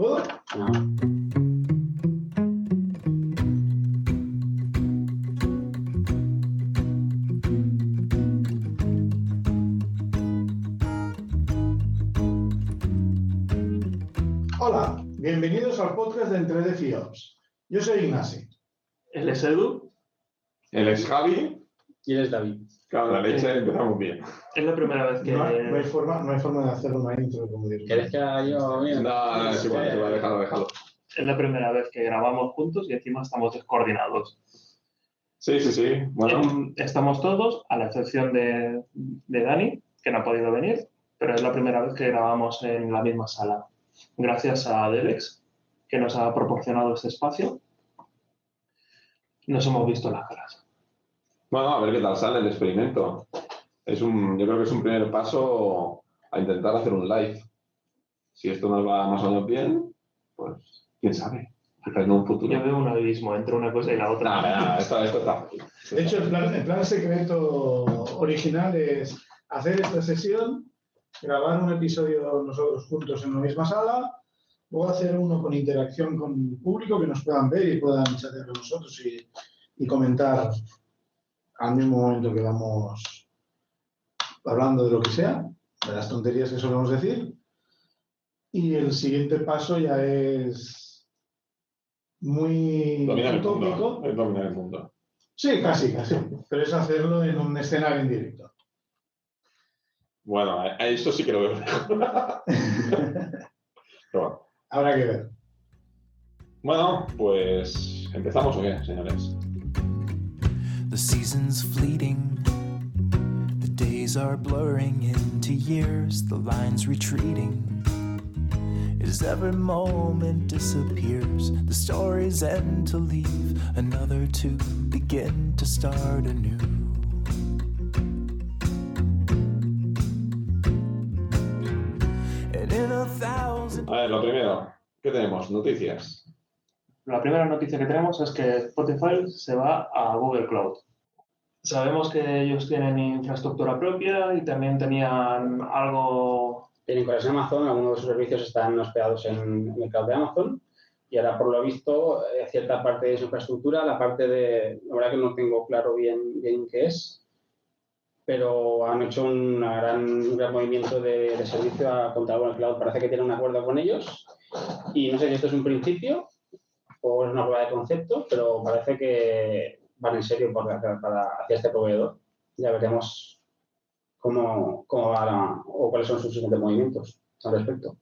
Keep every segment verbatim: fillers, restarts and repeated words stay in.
¿Puedo? No. Hola, bienvenidos al podcast de Entre DevOps. Yo soy Ignacio. Él es Edu. Él es Javi. Y él es David. Claro, la leche, empezamos bien. Es la primera vez que... No hay, no hay, forma, no hay forma de hacer una intro. ¿Quieres que haga yo bien? No, no, es igual, igual, déjalo, déjalo. Es la primera vez que grabamos juntos y encima estamos descoordinados. Sí, sí, sí. Bueno. Estamos todos, a la excepción de, de Dani, que no ha podido venir, pero es la primera vez que grabamos en la misma sala. Gracias a Delex, que nos ha proporcionado este espacio. Nos hemos visto las caras. Bueno, a ver qué tal sale el experimento. Es un, yo creo que es un primer paso a intentar hacer un live. Si esto nos va más o menos bien, pues quién sabe. En un futuro. Yo veo un abismo entre una cosa y la otra. Nah, nah, nah, esto, esto está. De hecho, el plan, el plan secreto original es hacer esta sesión, grabar un episodio nosotros juntos en la misma sala, luego hacer uno con interacción con el público, que nos puedan ver y puedan chatear con nosotros y, y comentar al mismo momento que vamos hablando de lo que sea, de las tonterías que solemos decir. Y el siguiente paso ya es muy dominar el mundo, es dominar el mundo. Sí, casi, casi. Pero es hacerlo en un escenario en directo. Bueno, a eso sí que lo veo. Bueno. Habrá que ver. Bueno, pues empezamos o qué, señores. The season's fleeting, the days are blurring into years, the lines retreating. As every moment disappears, the stories end to leave another to begin to start anew. A ver, lo primero, ¿qué tenemos? Noticias. La primera noticia que tenemos es que Spotify se va a Google Cloud. Sabemos que ellos tienen infraestructura propia y también tenían algo... Tienen cosas en Amazon, algunos de sus servicios están hospedados en el cloud de Amazon y ahora, por lo visto, cierta parte de su infraestructura, la parte de... La verdad que no tengo claro bien, bien qué es, pero han hecho un gran, un gran movimiento de, de servicio a contra Google Cloud. Parece que tienen un acuerdo con ellos y no sé si esto es un principio o es una prueba de concepto, pero parece que van en serio por, para, para, hacia este proveedor. Ya veremos cómo, cómo va la, o cuáles son sus siguientes movimientos al respecto.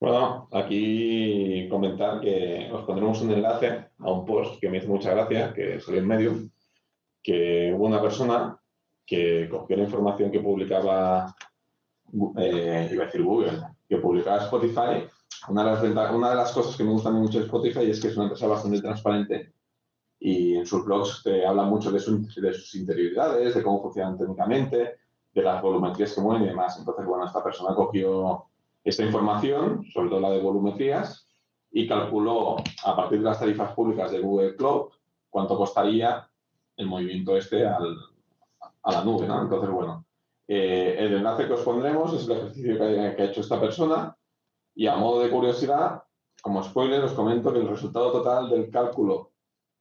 Bueno, aquí comentar que os pondremos un enlace a un post que me hizo mucha gracia, que salió en Medium, que hubo una persona que cogió la información que publicaba, eh, iba a decir Google, que publicaba Spotify. Una de, las venta- una de las cosas que me gusta mucho de Spotify es que es una empresa bastante transparente y en sus blogs te habla mucho de, su, de sus interioridades, de cómo funcionan técnicamente, de las volumetrías que mueven y demás. Entonces, bueno, esta persona cogió esta información, sobre todo la de volumetrías, y calculó a partir de las tarifas públicas de Google Cloud cuánto costaría el movimiento este al, a la nube, ¿no? Entonces, bueno, eh, el enlace que os pondremos es el ejercicio que, que ha hecho esta persona y a modo de curiosidad, como spoiler, os comento que el resultado total del cálculo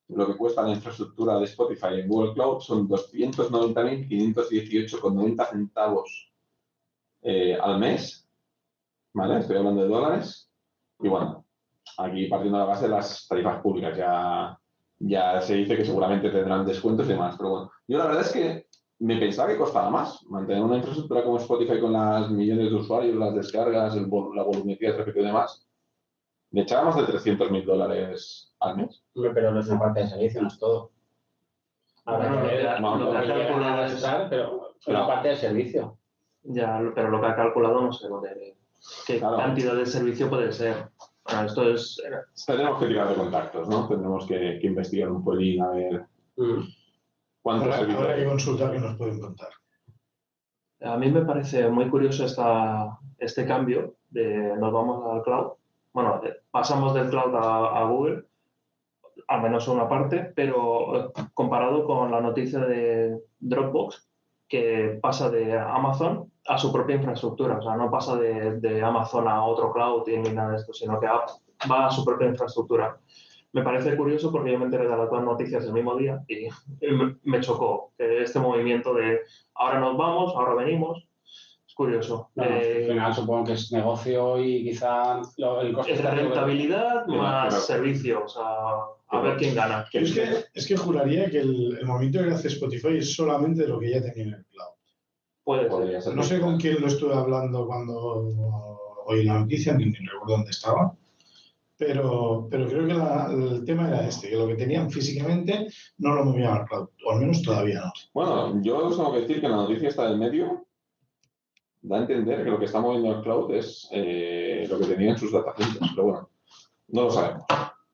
de lo que cuesta la infraestructura de Spotify en Google Cloud son doscientos noventa mil quinientos dieciocho con noventa centavos eh, al mes, ¿vale? Estoy hablando de dólares y, bueno, aquí partiendo de la base de las tarifas públicas ya... Ya se dice que seguramente tendrán descuentos y demás, pero bueno. Yo la verdad es que me pensaba que costaba más mantener una infraestructura como Spotify con las millones de usuarios, las descargas, el vol- la volumetría de tráfico y demás. Me echaba más de trescientos mil dólares al mes. Pero no es una parte de servicio, no es todo. Ahora no, lo que ha calculado es usar, pero es una parte del servicio. Ya, pero lo que ha calculado no sé qué cantidad de servicio puede ser. Bueno, esto es... Tenemos que tirar de contactos, ¿no? Tendremos que, que investigar un poquito, a ver... Mm. Habrá, habrá que consultar que nos pueden contar. A mí me parece muy curioso esta, este cambio de nos vamos al cloud. Bueno, pasamos del cloud a, a Google, al menos una parte, pero comparado con la noticia de Dropbox, que pasa de Amazon a su propia infraestructura. O sea, no pasa de, de Amazon a otro cloud ni nada de esto, sino que va a su propia infraestructura. Me parece curioso porque yo me enteré de las dos noticias el mismo día y me chocó este movimiento de ahora nos vamos, ahora venimos. Es curioso. Bueno, eh, al final supongo que es negocio y quizá lo, el coste... Es la rentabilidad de... más pero, servicio, o sea, a ver quién gana. Quién es, que, es que juraría que el, el movimiento que hace Spotify es solamente de lo que ya tenía en el cloud. Puede ser. No sé con quién lo estuve hablando cuando oí la noticia, ni recuerdo dónde estaba. Pero, pero creo que la, el tema era este, que lo que tenían físicamente no lo movían al cloud, o al menos todavía no. Bueno, yo os tengo que decir que la noticia está del medio, da a entender que lo que está moviendo al cloud es eh, lo que tenían sus data centers, pero bueno, no lo sabemos.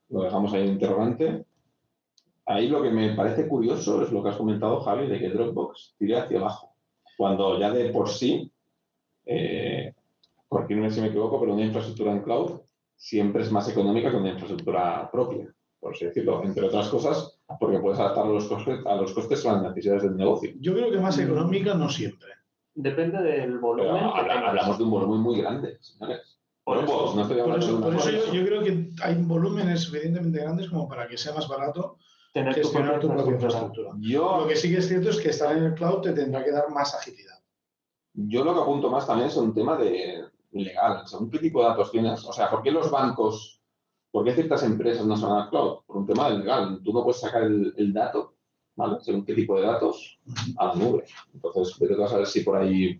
Lo dejamos ahí en interrogante. Ahí lo que me parece curioso es lo que has comentado, Javi, de que Dropbox tire hacia abajo, cuando ya de por sí, eh, corrígeme si me equivoco, pero una infraestructura en cloud siempre es más económica que una infraestructura propia, por así decirlo, entre otras cosas, porque puedes adaptar a los costes a, los costes a las necesidades del negocio. Yo creo que más económica no siempre. Depende del volumen. Pero habla, hablamos de un volumen muy grande, señores. Por eso, pues, no estoy hablando por eso, de una por eso yo, yo creo que hay volúmenes suficientemente grandes como para que sea más barato tener gestionar tu propia infraestructura. Yo, lo que sí que es cierto es que estar en el cloud te tendrá que dar más agilidad. Yo lo que apunto más también es un tema de... legal. O sea, ¿qué tipo de datos tienes? O sea, ¿por qué los bancos, por qué ciertas empresas no son al cloud? Por un tema legal. Tú no puedes sacar el, el dato, ¿vale? Según qué tipo de datos, a la nube. Entonces, pero tú vas a ver si por ahí...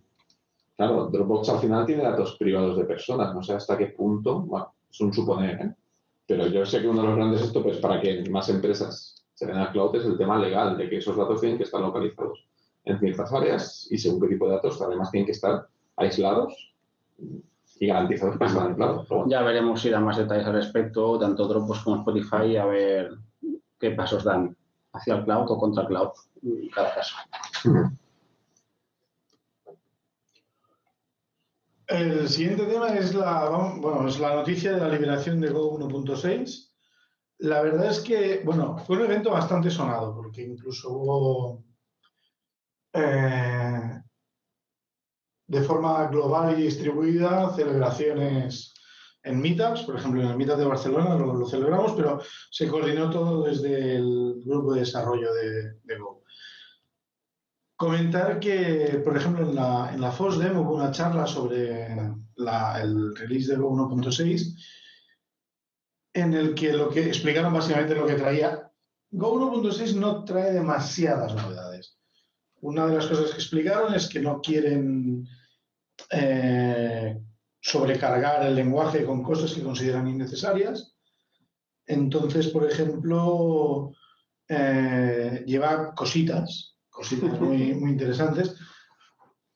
Claro, Dropbox al final tiene datos privados de personas. No sé hasta qué punto... Bueno, es un suponer, ¿eh? Pero yo sé que uno de los grandes esto, pues, para que más empresas se den al cloud es el tema legal, de que esos datos tienen que estar localizados en ciertas áreas y según qué tipo de datos, además, tienen que estar aislados y garantizados que están en cloud. Ya veremos si dan más detalles al respecto, tanto Dropbox como Spotify, a ver qué pasos dan hacia el cloud o contra el cloud en cada caso. El siguiente tema es la, bueno, es la noticia de la liberación de Go uno punto seis. La verdad es que, bueno, fue un evento bastante sonado, porque incluso hubo... Eh, de forma global y distribuida, celebraciones en meetups, por ejemplo, en el meetup de Barcelona lo, lo celebramos, pero se coordinó todo desde el grupo de desarrollo de, de Go. Comentar que, por ejemplo, en la, en la FOSDEM hubo una charla sobre la, el release de Go uno punto seis, en el que lo que explicaron básicamente lo que traía. Go uno punto seis no trae demasiadas novedades. Una de las cosas que explicaron es que no quieren eh, sobrecargar el lenguaje con cosas que consideran innecesarias. Entonces, por ejemplo, eh, lleva cositas, cositas muy, muy interesantes.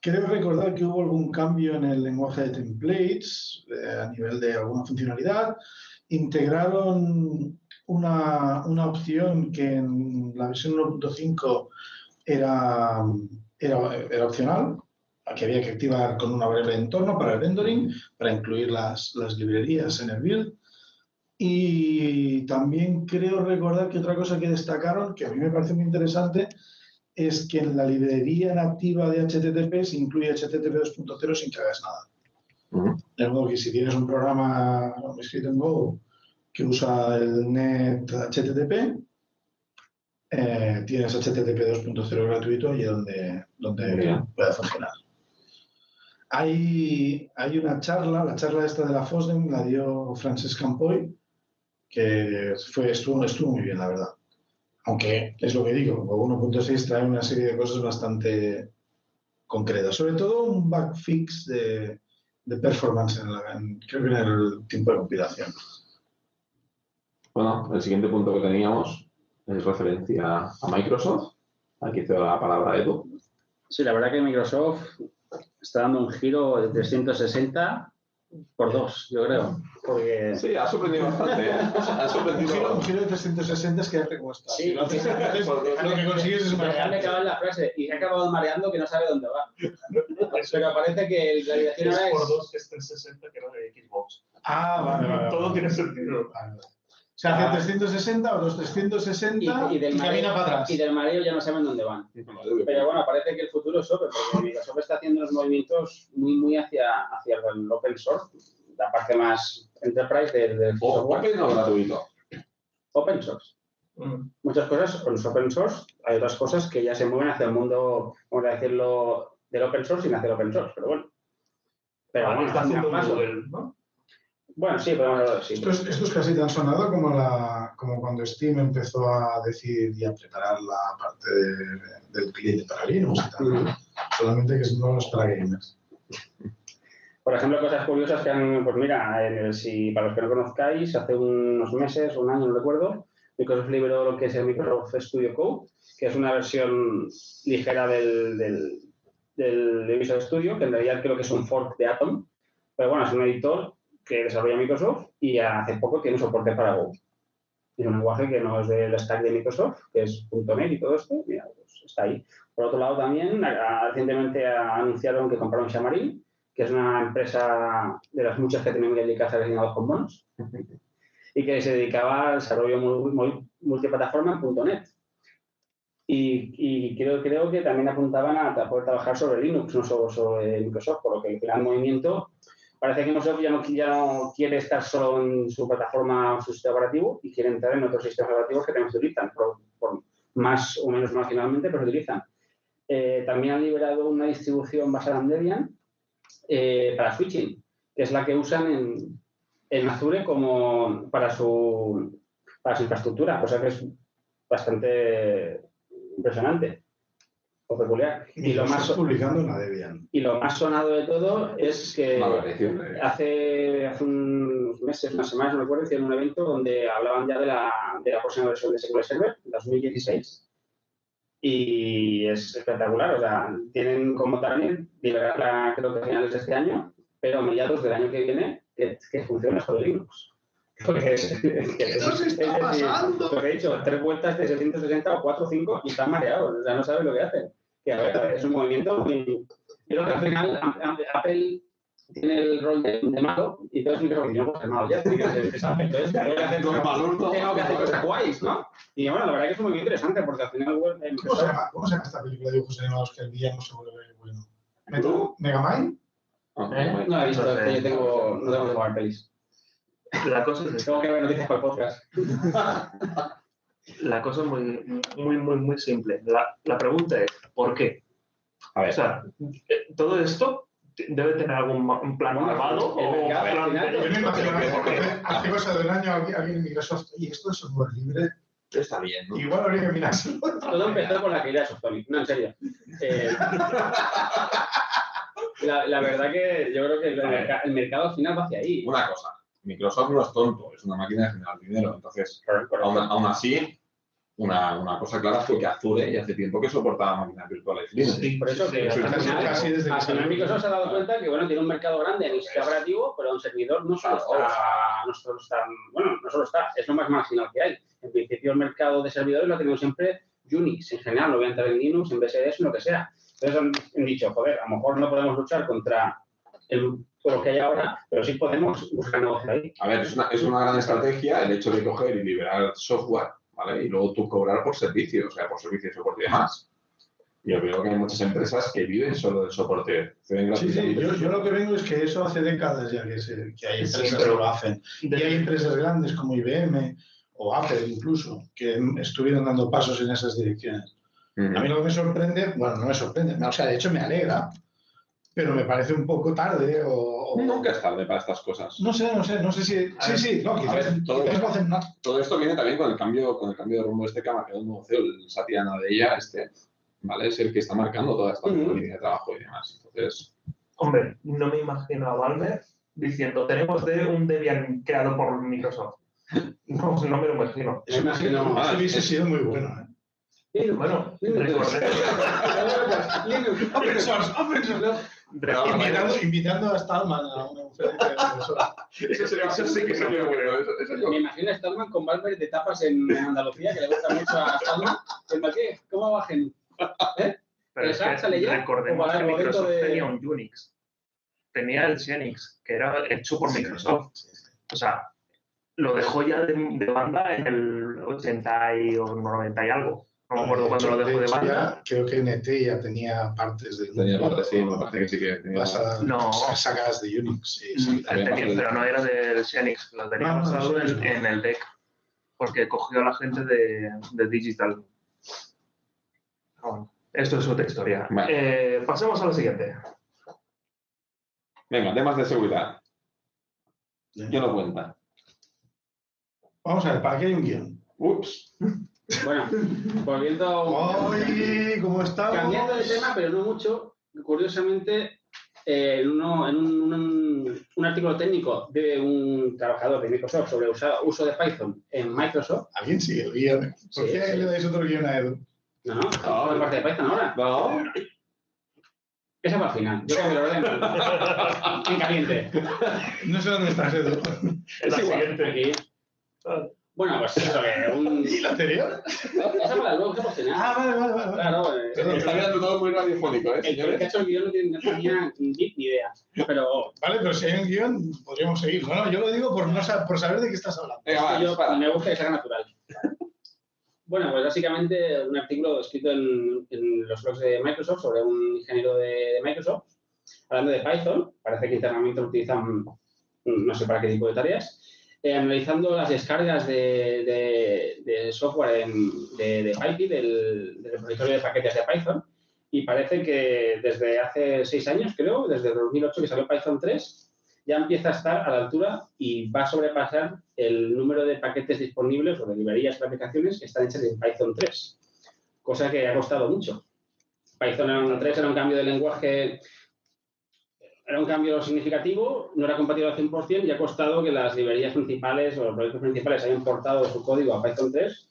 Creo recordar que hubo algún cambio en el lenguaje de templates eh, a nivel de alguna funcionalidad. Integraron una, una opción que en la versión uno punto cinco... Era, era, era opcional, que había que activar con un breve entorno para el rendering, para incluir las, las librerías en el build. Y también creo recordar que otra cosa que destacaron, que a mí me parece muy interesante, es que en la librería nativa de H T T P se incluye H T T P dos punto cero sin que hagas nada. De modo que si tienes un programa escrito en Go que usa el net H T T P, Eh, tienes H T T P dos punto cero gratuito y es donde, donde pueda funcionar. Hay, hay una charla, la charla esta de la FOSDEM la dio Francesc Campoy, que fue, estuvo, estuvo muy bien, la verdad. Aunque es lo que digo, uno punto seis trae una serie de cosas bastante concretas. Sobre todo un bugfix de, de performance, en la, en, creo que en el tiempo de compilación. Bueno, el siguiente punto que teníamos... es referencia a Microsoft. Aquí te doy la palabra, Edu. Sí, la verdad que Microsoft está dando un giro de trescientos sesenta por dos, yo creo. Porque... sí, ha sorprendido bastante. ¿eh? Ha sorprendido. Un, giro, un giro de trescientos sesenta es quedarte como está. Sí, lo que consigues es marear. Acabar la frase y se ha acabado mareando que no sabe dónde va. Pero parece que la ligación ahora es... por dos es trescientos sesenta que era de Xbox. Ah, vale. Todo tiene sentido. Se hace ah. trescientos sesenta, otros trescientos sesenta y, y, del y mareo, camina para atrás. Y del mareo ya no saben dónde van. Pero bueno, parece que el futuro es Software, porque Microsoft está haciendo unos movimientos muy, muy hacia, hacia el open source, la parte más enterprise del, del oh, software. ¿Open o gratuito? Open source. Mm. Muchas cosas con los open source, hay otras cosas que ya se mueven hacia el mundo, vamos a decirlo, del open source sin hacer open source, pero bueno. Pero ah, bueno, está haciendo más Google, ¿no? Bueno, sí, podemos hablar de esto. Estos casi tan sonado como, la, como cuando Steam empezó a decir y a preparar la parte de, del cliente para Linux y tal, ¿no? Solamente que no los para gamers. Por ejemplo, cosas curiosas que han, pues mira, en el, si para los que no conozcáis, hace unos meses, un año, no recuerdo, Microsoft liberó lo que es el Microsoft Studio Code, que es una versión ligera del, del, del de Visual Studio, que en realidad creo que es un fork de Atom, pero bueno, es un editor que desarrolla Microsoft y hace poco tiene soporte para Go. Es un lenguaje que no es del stack de Microsoft, que es .net y todo esto, mira, pues está ahí. Por otro lado también, recientemente anunciaron que compraron Xamarin, que es una empresa de las muchas que tienen dedicadas a diseñadores con monos, y que se dedicaba al desarrollo multiplataforma en .net. Y, y creo, creo que también apuntaban a poder trabajar sobre Linux, no solo sobre Microsoft, por lo que el gran movimiento... Parece que Microsoft ya no, ya no quiere estar solo en su plataforma, su sistema operativo, y quiere entrar en otros sistemas operativos que también se utilizan, por, por más o menos marginalmente, pero se utilizan. Eh, también han liberado una distribución basada en Debian eh, para switching, que es la que usan en, en Azure como para su, para su infraestructura, cosa que es bastante impresionante. O peculiar. Y, y, lo más publicando una Debian. Y lo más sonado de todo es que hace, hace unos meses, unas semanas, no recuerdo, hicieron un evento donde hablaban ya de la, de la próxima versión de S S L Server, dos mil dieciséis. Y es espectacular. O sea, tienen como target liberarla, creo que a finales de este año, pero a mediados del año que viene, que, que funciona sobre Linux. Porque es, es, que es, nos está es decir, lo que he dicho, tres vueltas de setecientos sesenta o cuatro o cinco y están mareados, o sea, no saben lo que hacen. Que a ver, es un movimiento muy... Pero al final Apple tiene el rol de, de malo y todos mis reuniones son malos. Ya tengo que hacer entonces tengo que hacer cosas guays, ¿no? Y bueno, la verdad es que es muy interesante porque al final... Google, ¿Cómo, se llama, ¿Cómo se llama esta película de dibujos animados que el día no se vuelve bueno? ¿Metro? ¿Megamind? ¿Eh? No la he visto, no sé, yo tengo, no tengo que jugar pelis. La cosa es tengo que ver noticias para el podcast. La cosa es muy, muy, muy, muy simple. La, la pregunta es, ¿por qué? A ver. O sea, todo esto debe tener algún plan armado bueno, o... Mercado, plan final, yo me imagino que hace cosa de un año alguien en Microsoft, y esto es software libre... Está bien, ¿no? Igual habría que mirar. Todo empezó con la caída de Softonic. No, en serio. Eh, la, la verdad que yo creo que el, merc el mercado al final va hacia ahí. Una cosa. Microsoft no es tonto, es una máquina de generar dinero. Entonces, aún, aún así, una, una cosa clara fue que Azure ya hace tiempo que soportaba máquinas virtuales. Sí, sí, por eso que sí, al final, casi desde al final Microsoft se ha dado cuenta que bueno, tiene un mercado grande en el sistema operativo, pero un servidor no solo, está, no solo está, bueno, no solo está, es lo más marginal que hay. En principio el mercado de servidores lo ha tenido siempre Unix, en general, no voy a entrar en Linux, en B S D S, en lo que sea. Entonces han dicho, joder, a lo mejor no podemos luchar contra el... por lo que hay ahora, pero sí podemos buscar negocios ahí. A ver, es una, es una gran estrategia el hecho de coger y liberar software, ¿vale? Y luego tú cobrar por servicios, o sea, por servicios de soporte y demás. Yo veo que hay muchas empresas que viven solo del soporte. Sí, sí, yo, yo lo que vengo es que eso hace décadas ya que, se, que hay empresas sí, pero, que lo hacen. Y hay empresas grandes como I B M o Apple incluso, que estuvieron dando pasos en esas direcciones. Uh-huh. A mí lo que me sorprende, bueno, no me sorprende, no, o sea, de hecho me alegra, pero me parece un poco tarde o... Nunca es tarde para estas cosas. No sé, no sé, no sé si... A sí, ver, sí, no, quizás, ver, todo, quizás lo hacen más. Todo esto viene también con el cambio, con el cambio de rumbo de este que ha marcado el nuevo C E O, el Satya Nadella, este, ¿vale? Es el que está marcando toda esta mm. línea de trabajo y demás. Entonces... Hombre, no me imagino a Balmer diciendo, tenemos de un Debian creado por Microsoft. No, no me lo imagino. Eso me imagino, ah, hubiese sido muy bueno, ¿eh? Bueno, invitando a Stallman a una conferencia de profesora. Eso, sería, eso sí que sería bueno. Eso, eso, eso. Me imagino a Stallman con Valverde de tapas en Andalucía, que le gusta mucho a Stallman. ¿Qué? ¿Cómo bajen? ¿Eh? Pero es que sale ya, recordemos que Microsoft de... tenía un Unix. Tenía el Xenix, que era hecho por Microsoft. O sea, lo dejó ya de, de banda en el ochenta y o noventa y algo. No me acuerdo cuándo lo dejó de banda. Creo que N T ya tenía partes de Unix. Tenía partes, sí, me parece que sí que tenía. Basadas, no. Sacadas de Unix. Sí, sí, tenía, pero no era del Xenix, lo tenía no, basado no, no, no. En, en el D E C, porque cogió a la gente de, de Digital. Bueno, esto es otra historia. Vale. Eh, pasemos a lo siguiente. Venga, temas de seguridad. Yo no cuenta. Vamos a ver, ¿para qué hay un guión? Ups. Bueno, volviendo... ¡Ay! ¿Cómo estamos? Cambiando de tema, pero no mucho. Curiosamente, eh, uno, en un, un, un artículo técnico de un trabajador de Microsoft sobre usa, uso de Python en Microsoft... ¿Alguien sigue el guión? ¿Por sí, qué sí. le dais otro guión a Edu? No, no, estamos en parte de Python ahora. No. Esa para el final. Yo creo que lo ordeno. En caliente. No sé dónde estás, Edu. Es, es igual. Aquí. Bueno, pues eso que un... ¿Y la anterior? Esa para luego que hemos tenido. Ah, vale, vale, vale. Claro, eh, pero está quedando todo muy radiofónico, ¿eh, señores? El que ha hecho el guión no tenía ni idea, pero... Vale, pero si hay un guión, podríamos seguir. No, no, yo lo digo por, no, por saber de qué estás hablando. Venga, va, yo para. Me gusta que sea natural. Bueno, pues básicamente un artículo escrito en, en los blogs de Microsoft sobre un ingeniero de, de Microsoft, hablando de Python. Parece que internamente lo utilizan no sé para qué tipo de tareas. Eh, analizando las descargas de, de, de software en, de, de Python, del, del repositorio de paquetes de Python, y parece que desde hace seis años, creo, desde dos mil ocho que salió Python tres, ya empieza a estar a la altura y va a sobrepasar el número de paquetes disponibles o de librerías para aplicaciones que están hechas en Python tres, cosa que ha costado mucho. Python tres era un cambio de lenguaje... Era un cambio significativo, no era compatible al cien por cien y ha costado que las librerías principales o los proyectos principales hayan portado su código a Python tres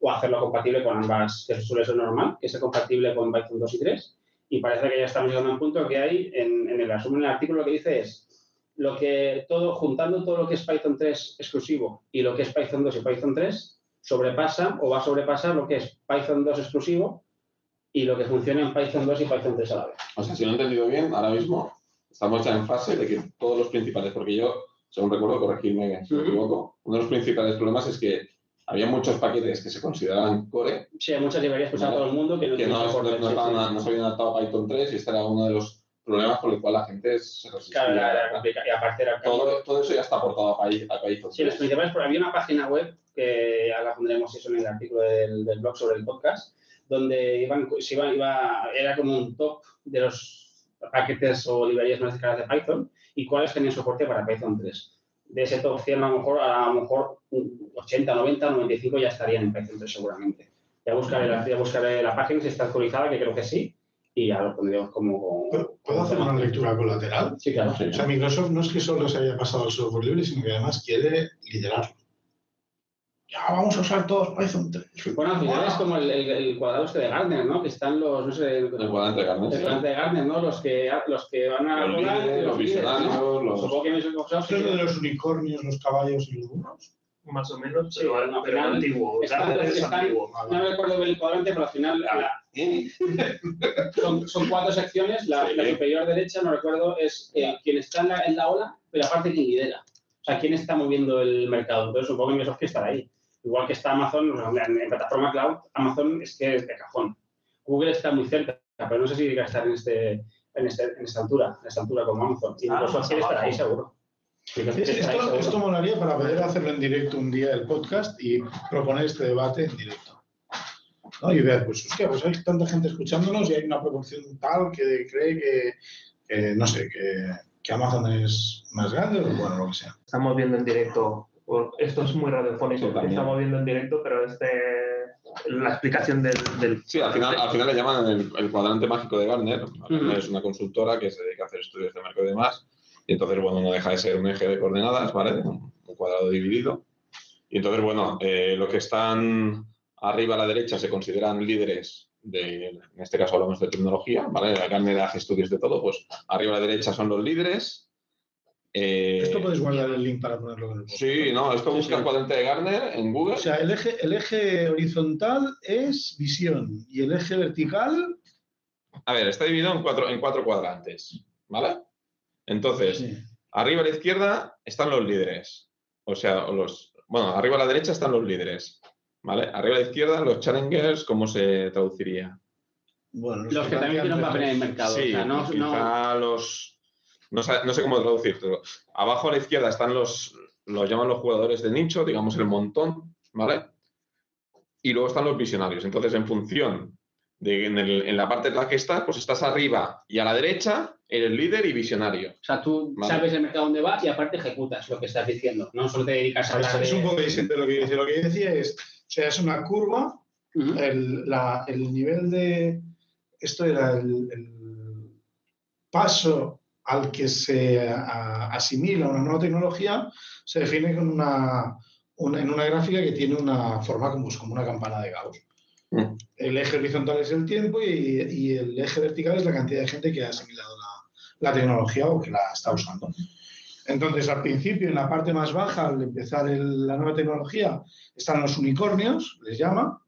o hacerlo compatible con ambas, que suele ser normal, que sea compatible con Python dos y tres. Y parece que ya estamos llegando a un punto que hay en, en el resumen del artículo lo que dice es lo que todo juntando todo lo que es Python tres exclusivo y lo que es Python dos y Python tres sobrepasa o va a sobrepasar lo que es Python dos exclusivo y lo que funciona en Python dos y Python tres a la vez. O sea, si lo he entendido bien, ahora mismo... Estamos ya en fase de que todos los principales, porque yo, según recuerdo, corregirme si me equivoco, uno de los principales problemas es que había muchos paquetes que se consideraban core. Sí, hay muchas librerías que usaba todo el mundo que no, que no, soporte, no, estaban, sí, sí. no se habían adaptado a Python tres y este era uno de los problemas por el cual la gente se resistía. Claro, era, era complicado. Y aparte era todo, todo eso ya está aportado a, a Python. Sí, los principales, porque había una página web, que ahora pondremos eso en el artículo del, del blog sobre el podcast, donde iban, se iba, iba, era como un top de los... paquetes o librerías más descargadas de Python y cuáles tenían soporte para Python tres. De ese top cien, a lo mejor, a lo mejor ochenta, noventa, noventa y cinco ya estarían en Python tres seguramente. Ya buscaré, la, ya buscaré la página si está actualizada, que creo que sí, y ya lo pondremos como... ¿Puedo como hacer tema? Una lectura colateral? Sí, claro. Sí, o sea, Microsoft no es que solo se haya pasado al software libre, sino que además quiere liderarlo. Ya vamos a usar todos Python tres. Bueno, al final ah. es como el, el, el cuadrado este de Gartner, ¿no? Que están los, no sé... El, el cuadrante de Gartner. El cuadrante de Gartner, ¿no? Los que, los que van a... Los líderes, los, los visionarios, ¿no? los... Supongo que me he cogido... ¿Es de los unicornios, los caballos y los burros? Más o menos, sí, pero, no, pero final, antiguo. Están, es están, antiguo no recuerdo bien el cuadrante, pero al final... La, ¿Eh? son, son cuatro secciones. La, sí, la superior derecha, no recuerdo, es eh, quien está en la, en la ola, pero aparte quien lidera. O sea, quién está moviendo el mercado. Entonces, supongo que Microsoft estará ahí. Igual que está Amazon, en plataforma cloud, Amazon es que es de cajón. Google está muy cerca, pero no sé si llega a estar en, este, en, este, en esta altura, en esta altura como Amazon. Y ah, Microsoft quiere estar ahí, seguro. Sí, esto, ahí seguro. Esto molaría para poder hacerlo en directo un día el podcast y proponer este debate en directo. ¿No? Y ver, pues, hostia, pues hay tanta gente escuchándonos y hay una proporción tal que cree que, eh, no sé, que... que Amazon es más grande o bueno, lo que sea. Estamos viendo en directo, esto es muy radiofónico, sí, estamos viendo en directo, pero este, la explicación del... del... Sí, al final, al final le llaman el, el cuadrante mágico de Gartner. Uh-huh. Es una consultora que se dedica a hacer estudios de mercado y demás, y entonces, bueno, no deja de ser un eje de coordenadas, ¿vale? Un, un cuadrado dividido. Y entonces, bueno, eh, los que están arriba a la derecha se consideran líderes de, en este caso hablamos de tecnología, ¿vale? La Gartner hace estudios de todo, pues arriba a la derecha son los líderes. Eh... Esto podéis guardar el link para ponerlo en el post. Sí, no, esto busca sí, sí. el cuadrante de Gartner en Google. O sea, el eje, el eje horizontal es visión y el eje vertical... A ver, está dividido en cuatro, en cuatro cuadrantes, ¿vale? Entonces, sí. arriba a la izquierda están los líderes. o sea, los, bueno, arriba a la derecha están los líderes, ¿vale? Arriba a la izquierda los challengers, ¿cómo se traduciría? Bueno, los, los que también tienen papel en el mercado. Sí, o sea, no, quizá no... los... No sé, no sé cómo traducirlo. Abajo a la izquierda están los, los llaman los jugadores de nicho, digamos el montón, ¿vale? Y luego están los visionarios. Entonces, en función de en, el, en la parte en la que estás, pues estás arriba y a la derecha eres líder y visionario. O sea, tú ¿vale? sabes el mercado donde vas y aparte ejecutas lo que estás diciendo. No solo te dedicas a hablar de... Es un poco distinto lo que dice. Lo que decía es, o sea, es una curva, uh-huh. el, la, el nivel de... Esto era el, el paso al que se a, asimila una nueva tecnología, se define con una, una, en una gráfica que tiene una forma como, como una campana de Gauss. Mm. El eje horizontal es el tiempo y, y el eje vertical es la cantidad de gente que ha asimilado la, la tecnología o que la está usando. Entonces, al principio, en la parte más baja, al empezar el, la nueva tecnología, están los unicornios, les llama.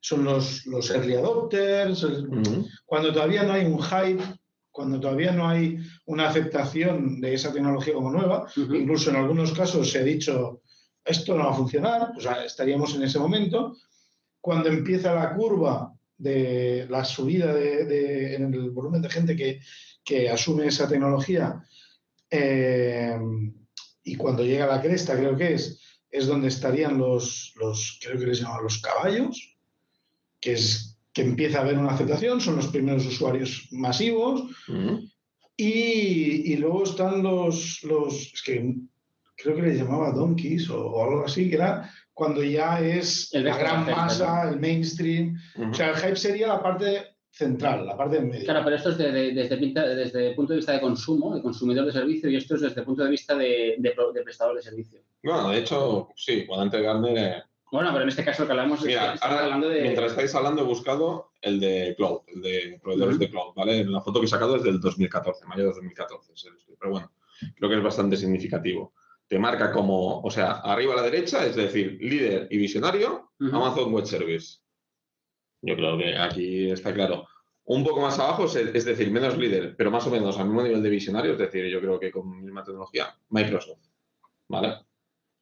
Son los, los early adopters, el, uh-huh. cuando todavía no hay un hype, cuando todavía no hay una aceptación de esa tecnología como nueva, uh-huh. incluso en algunos casos se ha dicho, esto no va a funcionar, pues estaríamos en ese momento. Cuando empieza la curva de la subida de, de, en el volumen de gente que, que asume esa tecnología, eh, y cuando llega la cresta, creo que es, es donde estarían los, los creo que les llaman los caballos, que es que empieza a haber una aceptación, son los primeros usuarios masivos, uh-huh. y, y luego están los, los... Es que creo que les llamaba donkeys o, o algo así, que era cuando ya es el la gran masa, el mainstream... Uh-huh. O sea, el hype sería la parte central, la parte del medio. Claro, pero esto es de, de, desde, pinta, desde el punto de vista de consumo, de consumidor de servicio, y esto es desde el punto de vista de, de, de prestador de servicio. Bueno, de hecho, sí, cuando antes Gartner... Bueno, pero en este caso lo que hablamos... Mira, ahora, hablando de... mientras estáis hablando he buscado el de cloud, el de proveedores uh-huh. de cloud, ¿vale? La foto que he sacado es del dos mil catorce, mayo de dos mil catorce, pero bueno, creo que es bastante significativo. Te marca como, o sea, arriba a la derecha, es decir, líder y visionario, uh-huh. Amazon Web Service. Yo creo que aquí está claro. Un poco más abajo, es decir, menos líder, pero más o menos al mismo nivel de visionario, es decir, yo creo que con misma tecnología, Microsoft, ¿vale?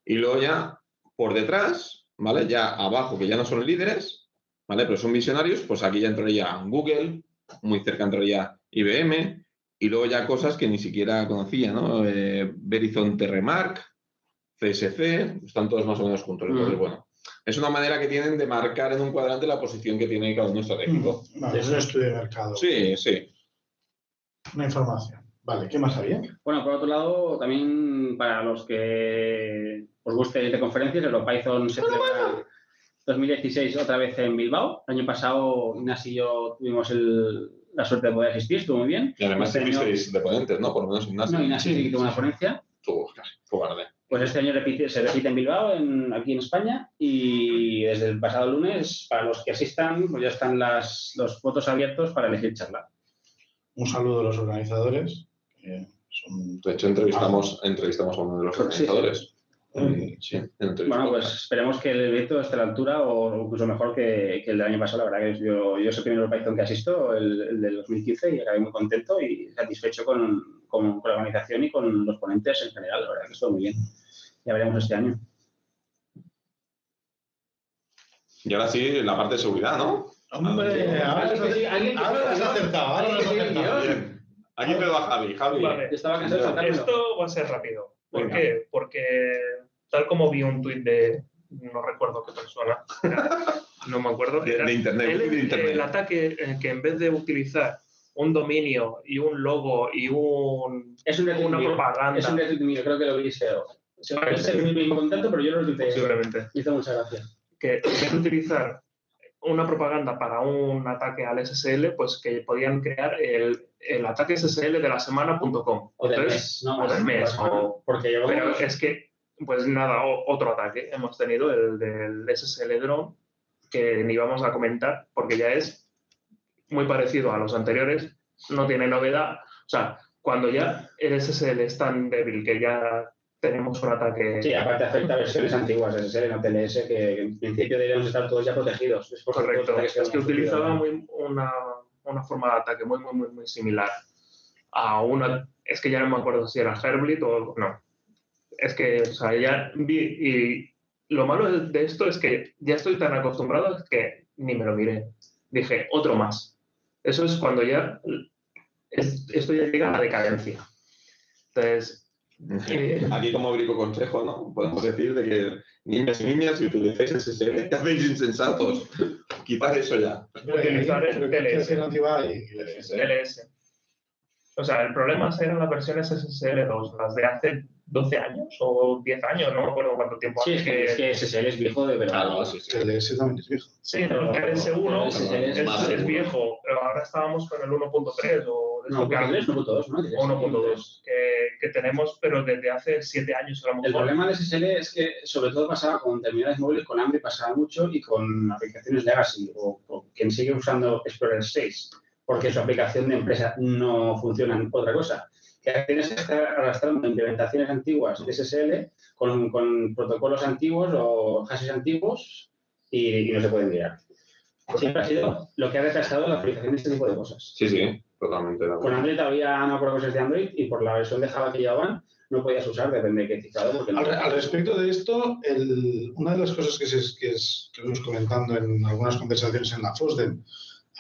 Y luego ya, por detrás... ¿Vale? Ya abajo, que ya no son líderes, ¿vale? Pero son visionarios, pues aquí ya entraría Google, muy cerca entraría I B M, y luego ya cosas que ni siquiera conocía, ¿no? Eh, Verizon Terremark, C S C, están todos más o menos juntos. Entonces, mm. bueno, es una manera que tienen de marcar en un cuadrante la posición que tiene cada uno estratégico. Mm. Vale, es un estudio de mercado. Sí, sí. Una información. Vale, ¿qué más había? Bueno, por otro lado, también para los que os guste de conferencias, el Python se celebra dos mil dieciséis otra vez en Bilbao. El año pasado, Inés y yo tuvimos el, la suerte de poder asistir, estuvo muy bien. Y además este tuvisteis año... de ponentes, ¿no? Por lo menos Inés. No, Inés sí, sí que tuvo una ponencia. Tú, cobarde. Pues este año repite, se repite en Bilbao, en, aquí en España, y desde el pasado lunes, para los que asistan, pues ya están las, los votos abiertos para elegir charlar. Un saludo a los organizadores. Eh, son... De hecho, entrevistamos, ah, entrevistamos a uno de los organizadores. Sí, sí. Sí, bueno, pues esperemos que el evento esté a la altura o incluso mejor que, que el del año pasado. La verdad que yo, yo soy el primer Python que asisto, el, el del dos mil quince, y acabé muy contento y satisfecho con, con, con la organización y con los ponentes en general. La verdad que estuvo muy bien. Ya veremos este año. Y ahora sí, la parte de seguridad, ¿no? Hombre, ahora lo has acertado, ahora lo has acertado. Aquí veo a Javi. Javi. Vale. Esto va a ser rápido. ¿Por Venga. qué? Porque tal como vi un tuit de, no recuerdo qué persona, era, no me acuerdo, era, de internet, el, de internet. El ataque en que en vez de utilizar un dominio y un logo y un, es un una propaganda... Es un retuiteo, creo que lo vi S E O. Se va a hacer el mismo contacto, pero yo lo retuiteé. Posiblemente. Hizo mucha gracia. Que en vez de utilizar una propaganda para un ataque al S S L, pues que podían crear el, el ataque S S L de la semana punto com. O del mes, no, o del mes. O, porque yo pero es que, pues nada, o, otro ataque. Hemos tenido el del S S L Drone, que ni vamos a comentar, porque ya es muy parecido a los anteriores, no tiene novedad. O sea, cuando ya el S S L es tan débil que ya... tenemos un ataque... Sí, aparte afecta a versiones antiguas, es el T L S, que en principio deberíamos estar todos ya protegidos. Es correcto, es que, que utilizaba muy, una, una forma de ataque muy, muy, muy, muy similar a una... Es que ya no me acuerdo si era Herblit o... No, es que, o sea, ya vi, y lo malo de esto es que ya estoy tan acostumbrado que ni me lo miré. Dije, otro más. Eso es cuando ya, es, esto ya llega a la decadencia. Entonces... Eh, Aquí como brico consejo, ¿no? Podemos decir de que niñas y niñas, si utilizáis S S L, que hacéis insensatos. Quitar eso ya. Utilizar el T L S. O sea, el problema eran las versiones S S L dos, las de hace doce años o diez años, no me acuerdo cuánto tiempo hace. Sí, que... es que S S L es viejo de verdad. Claro, sí, sí. T L S también es viejo. Sí, no, el T L S uno es, es, es viejo. Pero ahora estábamos con el uno punto tres o... No, uno punto dos, ¿no? uno punto dos, que, que tenemos, pero desde hace siete años a lo mejor. El problema de S S L es que, sobre todo, pasaba con terminales móviles, con Android pasaba mucho y con aplicaciones legacy o, o quien sigue usando Explorer seis. Porque su aplicación de empresa no funciona en otra cosa. Que tienes que estar arrastrando implementaciones antiguas de S S L con, con protocolos antiguos o hashes antiguos y, y no se pueden mirar. Siempre ha sido lo que ha retrasado la aplicación de este tipo de cosas. Sí, sí, totalmente. Con Android todavía no acuerdo cosas de Android y por la versión de Java que llevaban no podías usar, depende de qué cifrado. Al, no... al respecto de esto, el, una de las cosas que estuvimos que es, que comentando en algunas conversaciones en la FOSDEM,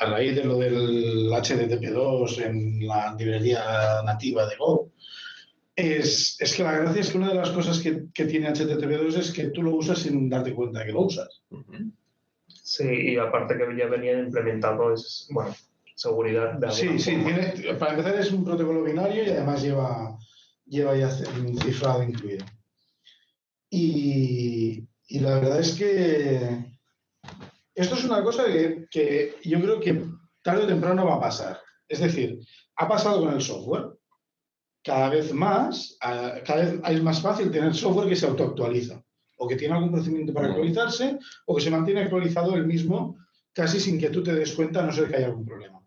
a raíz de lo del H T T P dos en la librería nativa de Go, es, es que la gracia es que una de las cosas que, que tiene H T T P dos es que tú lo usas sin darte cuenta de que lo usas. Sí, y aparte que ya venía implementado, es, bueno, seguridad. De sí, sí, tiene, para empezar es un protocolo binario y además lleva, lleva ya un cifrado incluido. Y, y la verdad es que... Esto es una cosa que, que yo creo que tarde o temprano va a pasar. Es decir, ha pasado con el software. Cada vez más, cada vez es más fácil tener software que se autoactualiza o que tiene algún procedimiento para actualizarse o que se mantiene actualizado el mismo casi sin que tú te des cuenta, a no ser que haya algún problema.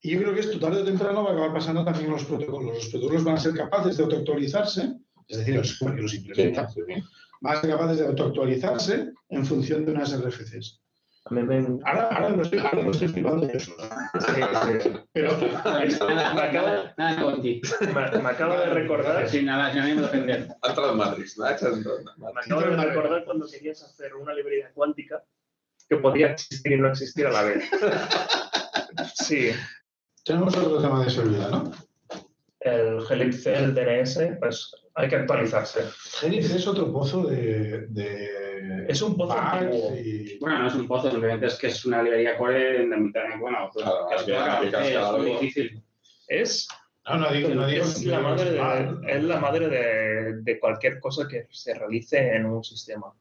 Y yo creo que esto tarde o temprano va a acabar pasando también en los protocolos. Los protocolos van a ser capaces de autoactualizarse, es decir, el software que los implementa. Sí, sí. Van a ser capaces de autoactualizarse en función de unas R F Cs. Ahora, ahora lo estoy, ahora lo estoy privando de eso. Pero me acabo de recordar... Sin nada, ya me voy a defender. Hasta las matrices. Me acabo de recordar cuando querías hacer una librería cuántica que podía existir y no existir a la vez. Sí. Tenemos otro tema de seguridad, ¿no? El Xenix, el D N S, pues... Hay que actualizarse. Xenix es otro pozo de... de... Es un pozo antiguo. Y... Bueno, no es un pozo, simplemente es que es una librería core en la mitad. Bueno, pues, claro, es, claro, es, es muy difícil. Es... No, no digo, no digo. Es la madre, de, es la madre de, de cualquier cosa que se realice en un sistema.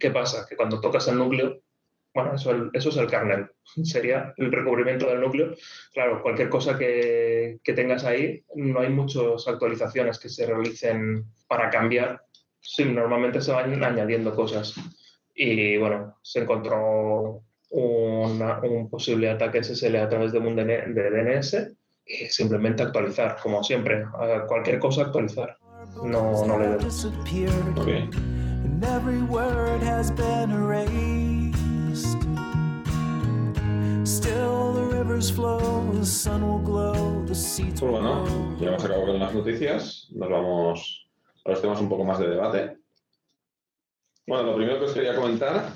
¿Qué pasa? Que cuando tocas el núcleo... Bueno, eso, eso es el kernel. Sería el recubrimiento del núcleo. Claro, cualquier cosa que, que tengas ahí, no hay muchas actualizaciones que se realicen para cambiar. Sí, normalmente se van añadiendo cosas. Y bueno, se encontró una, un posible ataque S S L a través de, un D N S y simplemente actualizar, como siempre. A cualquier cosa actualizar. No, no le debes. Okay. Pues bueno, ya hemos acabado con las noticias, nos vamos a los temas un poco más de debate. Bueno, lo primero que os quería comentar,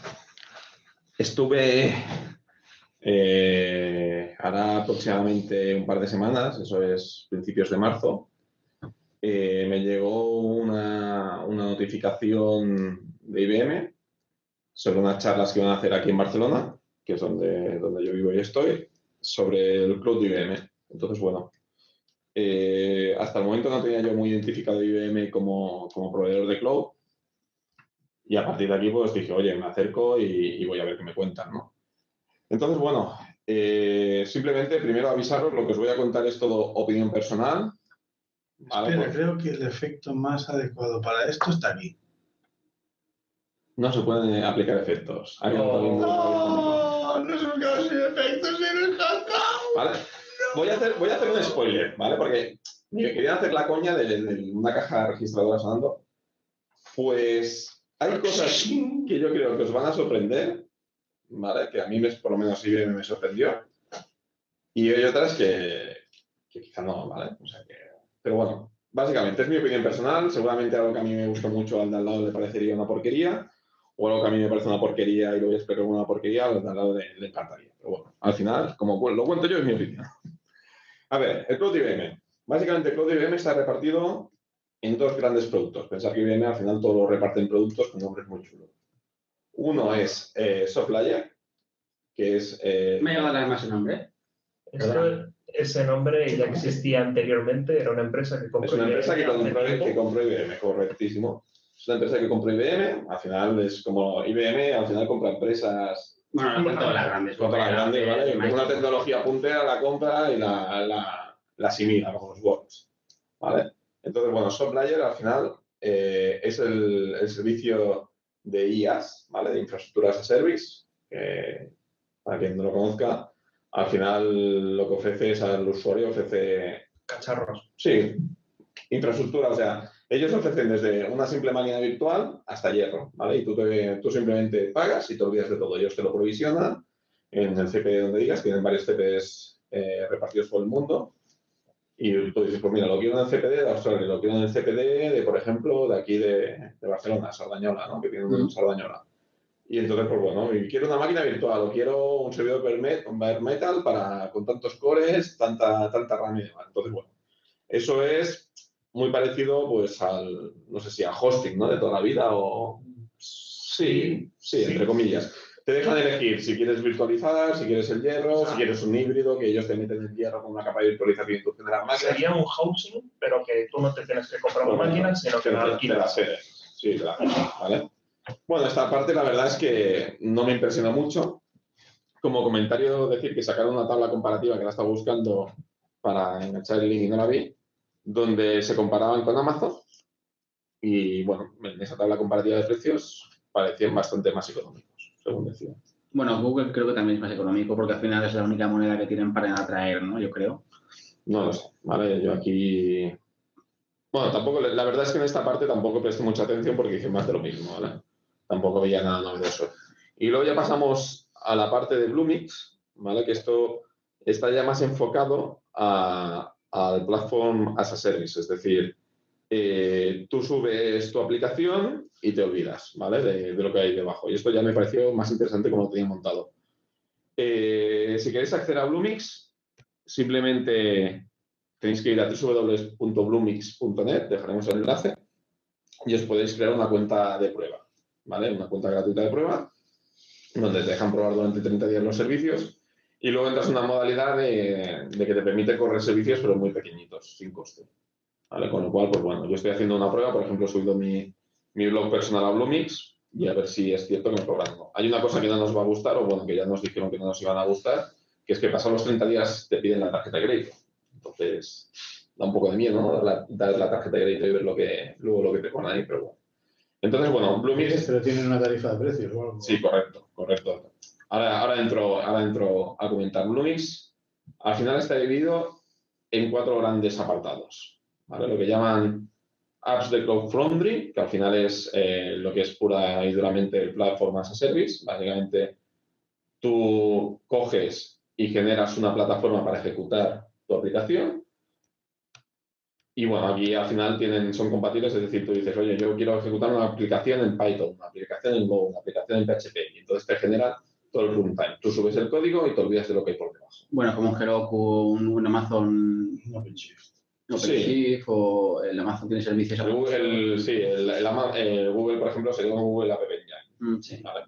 estuve eh, hará aproximadamente un par de semanas, eso es principios de marzo, eh, me llegó una, una notificación de I B M sobre unas charlas que iban a hacer aquí en Barcelona, que es donde, donde yo vivo y estoy, sobre el cloud de I B M. Entonces, bueno, eh, hasta el momento no tenía yo muy identificado I B M como, como proveedor de cloud. Y a partir de aquí, pues dije, oye, me acerco y, y voy a ver qué me cuentan, ¿no? Entonces, bueno, eh, simplemente primero avisaros, lo que os voy a contar es todo opinión personal. Espera, por... creo que el efecto más adecuado para esto está aquí. No se pueden aplicar efectos. Hay no, un... no, no se pueden aplicar efectos, se nos ha ¿Vale? No. Voy, a hacer, voy a hacer un spoiler, ¿vale? Porque quería hacer la coña de, de una caja registradora sonando. Pues hay cosas que yo creo que os van a sorprender, ¿vale? Que a mí, por lo menos, I B M me sorprendió. Y hay otras que, que quizá no, ¿vale? O sea que... Pero bueno, Básicamente, es mi opinión personal. Seguramente algo que a mí me gustó mucho al de al lado le parecería una porquería, o algo que a mí me parece una porquería y lo voy a esperar una porquería, al de al lado le encantaría. Pero bueno, al final, como lo cuento yo, es mi opinión. A ver, el Cloud de I B M. Básicamente, el Cloud de I B M está repartido en dos grandes productos. Pensad que I B M al final todo lo reparte en productos con nombres muy chulos. Uno es eh, SoftLayer, que es... Eh, me va a dar más el nombre. Esto, ese nombre ya existía anteriormente, era una empresa que compró I B M. Es una empresa que compró I B M, correctísimo. Es una empresa que compró I B M, al final es como I B M, al final compra empresas... Bueno, no todas las grandes. Todas las grandes, ¿vale? Con una tecnología puntera la compra y la, la, la asimila con los bots, ¿vale? Entonces, bueno, SoftLayer al final eh, es el, el servicio de I A S, ¿vale? De Infraestructura as a Service, que para quien no lo conozca, al final lo que ofrece es al usuario, ofrece... Cacharros. Sí, infraestructura, o sea, ellos ofrecen desde una simple máquina virtual hasta hierro, ¿vale? Y tú, te, tú simplemente pagas y te olvidas de todo. Ellos te lo provisionan en el C P D donde digas, tienen varios C P Ds eh, repartidos por el mundo. Y tú dices, pues mira, lo quiero en el C P D de Australia, lo quiero en el C P D de, por ejemplo, de aquí de, de Barcelona, Sardanyola, ¿no? Que tienen un Sardanyola. Y entonces, pues bueno, y quiero una máquina virtual o quiero un servidor bare metal para, con tantos cores, tanta, tanta RAM y demás. Entonces, bueno, eso es muy parecido, pues, al, no sé si a hosting, ¿no? De toda la vida o... Sí, sí, sí, entre comillas. Te dejan elegir si quieres virtualizar, si quieres el hierro, ah. si quieres un híbrido, que ellos te meten el hierro con una capa de virtualización de las máquinas. Sería un housing, pero que tú no te tienes que comprar una bueno, máquina, sino que la alquilas. Sí, claro, ¿vale? Bueno, esta parte la verdad es que no me impresiona mucho. Como comentario, debo decir que sacaron una tabla comparativa que la estaba buscando para enganchar el link y no la vi, donde se comparaban con Amazon y, bueno, en esa tabla comparativa de precios parecían bastante más económicos, según decía. Bueno, Google creo que también es más económico porque al final es la única moneda que tienen para atraer, ¿no? Yo creo. No lo sé, ¿vale? Yo aquí... Bueno, tampoco, la verdad es que en esta parte tampoco presté mucha atención porque dije más de lo mismo, ¿vale? Tampoco veía nada novedoso. Y luego ya pasamos a la parte de Bluemix, ¿vale? Que esto está ya más enfocado al Platform as a Service. Es decir, eh, tú subes tu aplicación y te olvidas, ¿vale? De, de lo que hay debajo. Y esto ya me pareció más interesante como lo tenía montado. Eh, si queréis acceder a Bluemix, simplemente tenéis que ir a w w w punto bluemix punto net, dejaremos el enlace, y os podéis crear una cuenta de prueba. ¿Vale? Una cuenta gratuita de prueba, donde te dejan probar durante treinta días los servicios y luego entras en una modalidad de, de que te permite correr servicios, pero muy pequeñitos, sin coste. ¿Vale? Con lo cual, pues bueno, yo estoy haciendo una prueba, por ejemplo, he subido mi, mi blog personal a Bluemix y a ver si es cierto que me cobran. Hay una cosa que no nos va a gustar, o bueno, que ya nos dijeron que no nos iban a gustar, que es que pasados los treinta días te piden la tarjeta de crédito. Entonces, da un poco de miedo, ¿no? Dar la, la tarjeta de crédito y ver lo que, luego lo que te ponen ahí, pero bueno. Entonces, bueno, Bluemix... Pero tienen una tarifa de precios o algo. Sí, correcto, correcto. Ahora, ahora, entro, ahora entro a comentar. Bluemix al final está dividido en cuatro grandes apartados, ¿vale? Lo que llaman apps de Cloud Foundry, que al final es eh, lo que es pura y duramente el Platform as a Service. Básicamente, tú coges y generas una plataforma para ejecutar tu aplicación. Y bueno, aquí al final tienen, son compatibles, es decir, tú dices, oye, yo quiero ejecutar una aplicación en Python, una aplicación en Go, una aplicación en P H P, y entonces te genera todo el runtime. Tú subes el código y te olvidas de lo que hay por debajo. Bueno, como un Heroku, un Amazon... OpenShift. OpenShift, sí. O el Amazon tiene servicios... El Google, el, sí, el, el, el Google, por ejemplo, sería un Google App Engine. Mm, sí. Vale.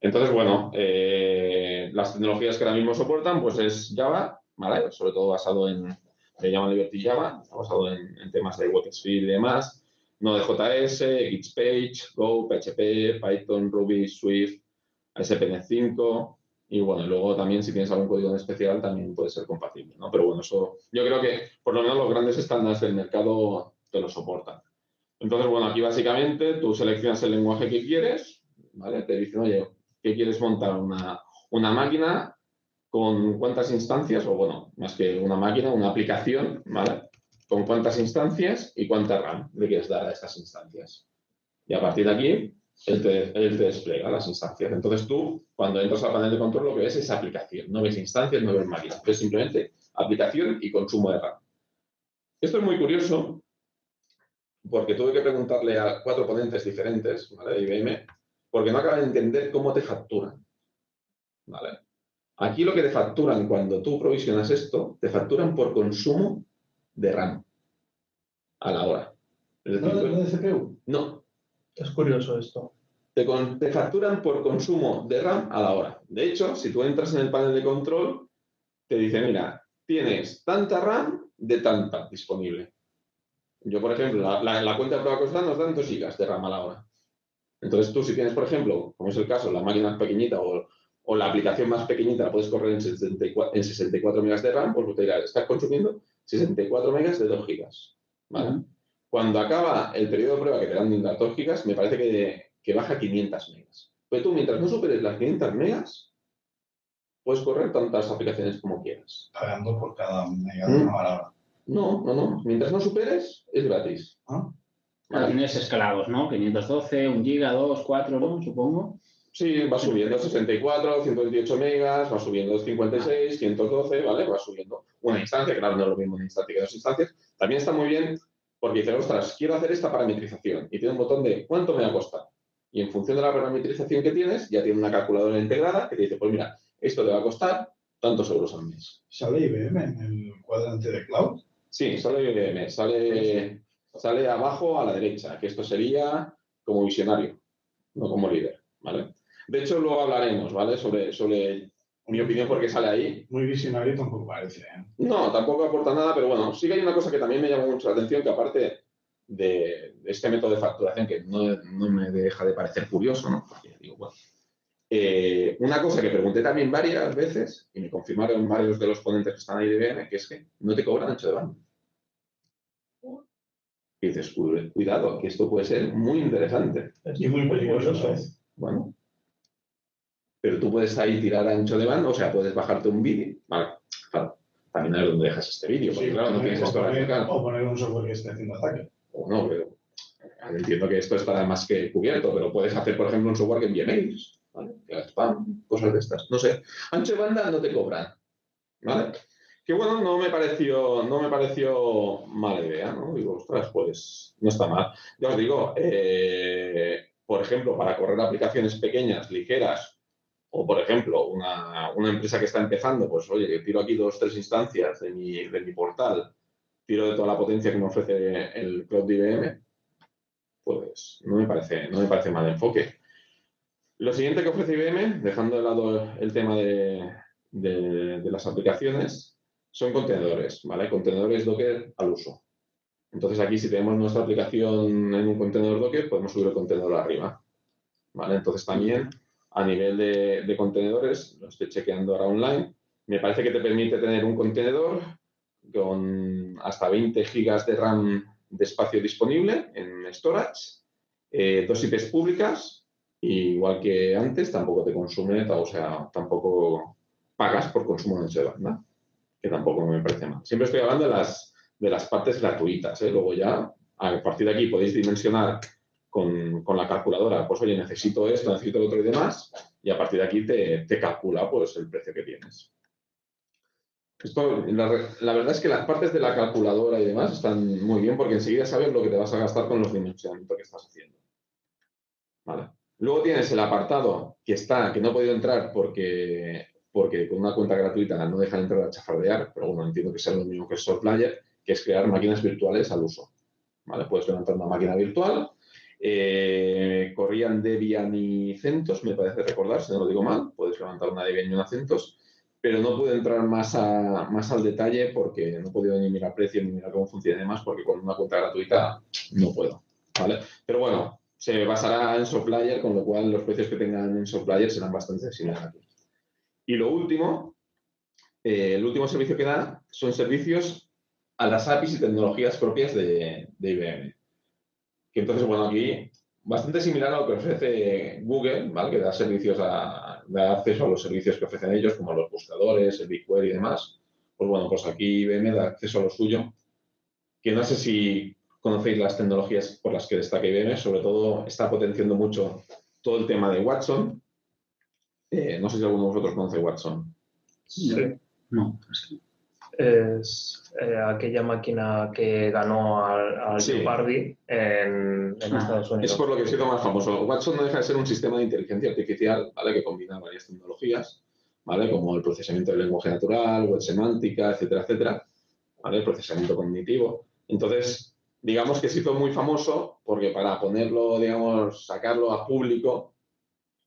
Entonces, bueno, eh, las tecnologías que ahora mismo soportan, pues es Java, ¿vale? Sobre todo basado en... Se llama Liberty Java, está basado en, en temas de WebSphere y demás, Node.js, Xpage, Go, P H P, Python, Ruby, Swift, A S P N cinco y bueno, luego también si tienes algún código en especial también puede ser compatible, ¿no? Pero bueno, eso yo creo que por lo menos los grandes estándares del mercado te lo soportan. Entonces, bueno, aquí básicamente tú seleccionas el lenguaje que quieres, ¿vale? Te dicen, oye, ¿qué quieres montar? Una, una máquina... ¿Con cuántas instancias? O bueno, más que una máquina, una aplicación, ¿vale? ¿Con cuántas instancias y cuánta RAM le quieres dar a estas instancias? Y a partir de aquí, él te, él te despliega las instancias. Entonces tú, cuando entras al panel de control, lo que ves es aplicación. No ves instancias, no ves máquinas. Es simplemente aplicación y consumo de RAM. Esto es muy curioso porque tuve que preguntarle a cuatro ponentes diferentes, ¿vale?, de I B M, porque no acaban de entender cómo te facturan, ¿vale? Aquí lo que te facturan cuando tú provisionas esto, te facturan por consumo de RAM a la hora. Es decir, ¿no de C P U? No. Es curioso esto. Te, con, te facturan por consumo de RAM a la hora. De hecho, si tú entras en el panel de control, te dice, mira, tienes tanta RAM de tanta disponible. Yo, por ejemplo, la, la, la cuenta de prueba que os dan nos dan dos gigas de RAM a la hora. Entonces tú, si tienes, por ejemplo, como es el caso, la máquina pequeñita o, o la aplicación más pequeñita, la puedes correr en sesenta y cuatro megas de RAM, pues te dirá, estás consumiendo sesenta y cuatro megas de dos gigas. ¿Vale? Cuando acaba el periodo de prueba que te dan de dos gigas, me parece que... que baja quinientas megas. Pues tú, mientras no superes las quinientas megas, puedes correr tantas aplicaciones como quieras. ¿Pagando por cada mega de una hora? No, no, no. Mientras no superes, es gratis. ¿Ah? Ahora tienes escalados, ¿no? quinientos doce, un giga, dos, cuatro, ¿no? Supongo. Sí, va subiendo sesenta y cuatro, ciento veintiocho megas, va subiendo cincuenta y seis, ciento doce, ¿vale? Va subiendo una instancia, claro, no es lo mismo una instancia que dos instancias. También está muy bien porque dices, ostras, quiero hacer esta parametrización. Y tiene un botón de ¿cuánto me va a costar? Y en función de la parametrización que tienes, ya tiene una calculadora integrada que te dice, pues mira, esto te va a costar tantos euros al mes. ¿Sale I B M en el cuadrante de cloud? Sí, sale I B M. Sale, sale abajo a la derecha, que esto sería como visionario, no como líder, ¿vale? De hecho, luego hablaremos, ¿vale?, sobre, sobre mi opinión porque sale ahí. Muy visionario tampoco parece, ¿eh? No, tampoco aporta nada, pero bueno, sí que hay una cosa que también me llamó mucho la atención, que aparte... de este método de facturación que no, no me deja de parecer curioso, ¿no? Porque digo, bueno, eh, una cosa que pregunté también varias veces y me confirmaron varios de los ponentes que están ahí de I B M, que es que no te cobran ancho de banda. Y dices, cuidado, que esto puede ser muy interesante. Y muy peligroso, ¿eh? Bueno, pero tú puedes ahí tirar ancho de banda, o sea, puedes bajarte un vídeo, vale, claro, también es donde dejas este vídeo, porque sí, claro, no tienes esto para explicar. O poner un software que esté haciendo ataque. O no, pero entiendo que esto está más que cubierto, pero puedes hacer, por ejemplo, un software que envíe mails, ¿vale?, que haga spam, cosas de estas. No sé, ancho de banda no te cobran, ¿vale? Que bueno, no me pareció, no me pareció mala idea, ¿no? Digo, ostras, pues no está mal. Ya os digo, eh, por ejemplo, para correr aplicaciones pequeñas, ligeras, o por ejemplo, una, una empresa que está empezando, pues oye, que tiro aquí dos, tres instancias de mi, de mi portal, tiro de toda la potencia que me ofrece el cloud de I B M, pues no me parece, no me parece mal enfoque. Lo siguiente que ofrece I B M, dejando de lado el tema de, de, de las aplicaciones, son contenedores, ¿vale? Contenedores Docker al uso. Entonces aquí, si tenemos nuestra aplicación en un contenedor Docker, podemos subir el contenedor arriba, ¿vale? Entonces también, a nivel de, de contenedores, lo estoy chequeando ahora online, me parece que te permite tener un contenedor con hasta veinte gigas de RAM de espacio disponible en storage, eh, dos I Pes públicas, y igual que antes, tampoco te consume, o sea, tampoco pagas por consumo de ancho de banda, que tampoco me parece mal. Siempre estoy hablando de las, de las partes gratuitas, ¿eh? Luego ya, a partir de aquí, podéis dimensionar con, con la calculadora, pues oye, necesito esto, necesito lo otro y demás, y a partir de aquí te, te calcula pues el precio que tienes. Esto, la, la verdad es que las partes de la calculadora y demás están muy bien porque enseguida sabes lo que te vas a gastar con los dimensionamientos que estás haciendo. Vale. Luego tienes el apartado que está, que no he podido entrar porque, porque con una cuenta gratuita no dejan entrar a chafardear, pero bueno, entiendo que sea lo mismo que el SoftLayer, que es crear máquinas virtuales al uso. Vale, puedes levantar una máquina virtual. Eh, corrían Debian y CentOS, me parece recordar, si no lo digo mal. Puedes levantar una Debian y una CentOS. Pero no pude entrar más, a, más al detalle porque no he podido ni mirar precios ni mirar cómo funciona y demás, porque con una cuenta gratuita no puedo, ¿vale? Pero bueno, se basará en SoftLayer, con lo cual los precios que tengan en SoftLayer serán bastante similares. Y lo último, eh, el último servicio que da son servicios a las A P Is y tecnologías propias de, de I B M. Que entonces, bueno, aquí bastante similar a lo que ofrece Google, ¿vale?, que da servicios a... da acceso a los servicios que ofrecen ellos, como los buscadores, el BigQuery y demás. Pues bueno, pues aquí I B M da acceso a lo suyo, que no sé si conocéis las tecnologías por las que destaca I B M, sobre todo está potenciando mucho todo el tema de Watson. Eh, no sé si alguno de vosotros conoce Watson. Sí. No. es eh, aquella máquina que ganó al, al sí. Jeopardy en, en ah, Estados Unidos. Es por lo que se hizo más famoso. Watson no deja de ser un sistema de inteligencia artificial, ¿vale?, que combina varias tecnologías, ¿vale?, como el procesamiento del lenguaje natural, web semántica, etcétera, etcétera, ¿vale?, el procesamiento cognitivo. Entonces, digamos que se hizo muy famoso porque para ponerlo, digamos, sacarlo a público,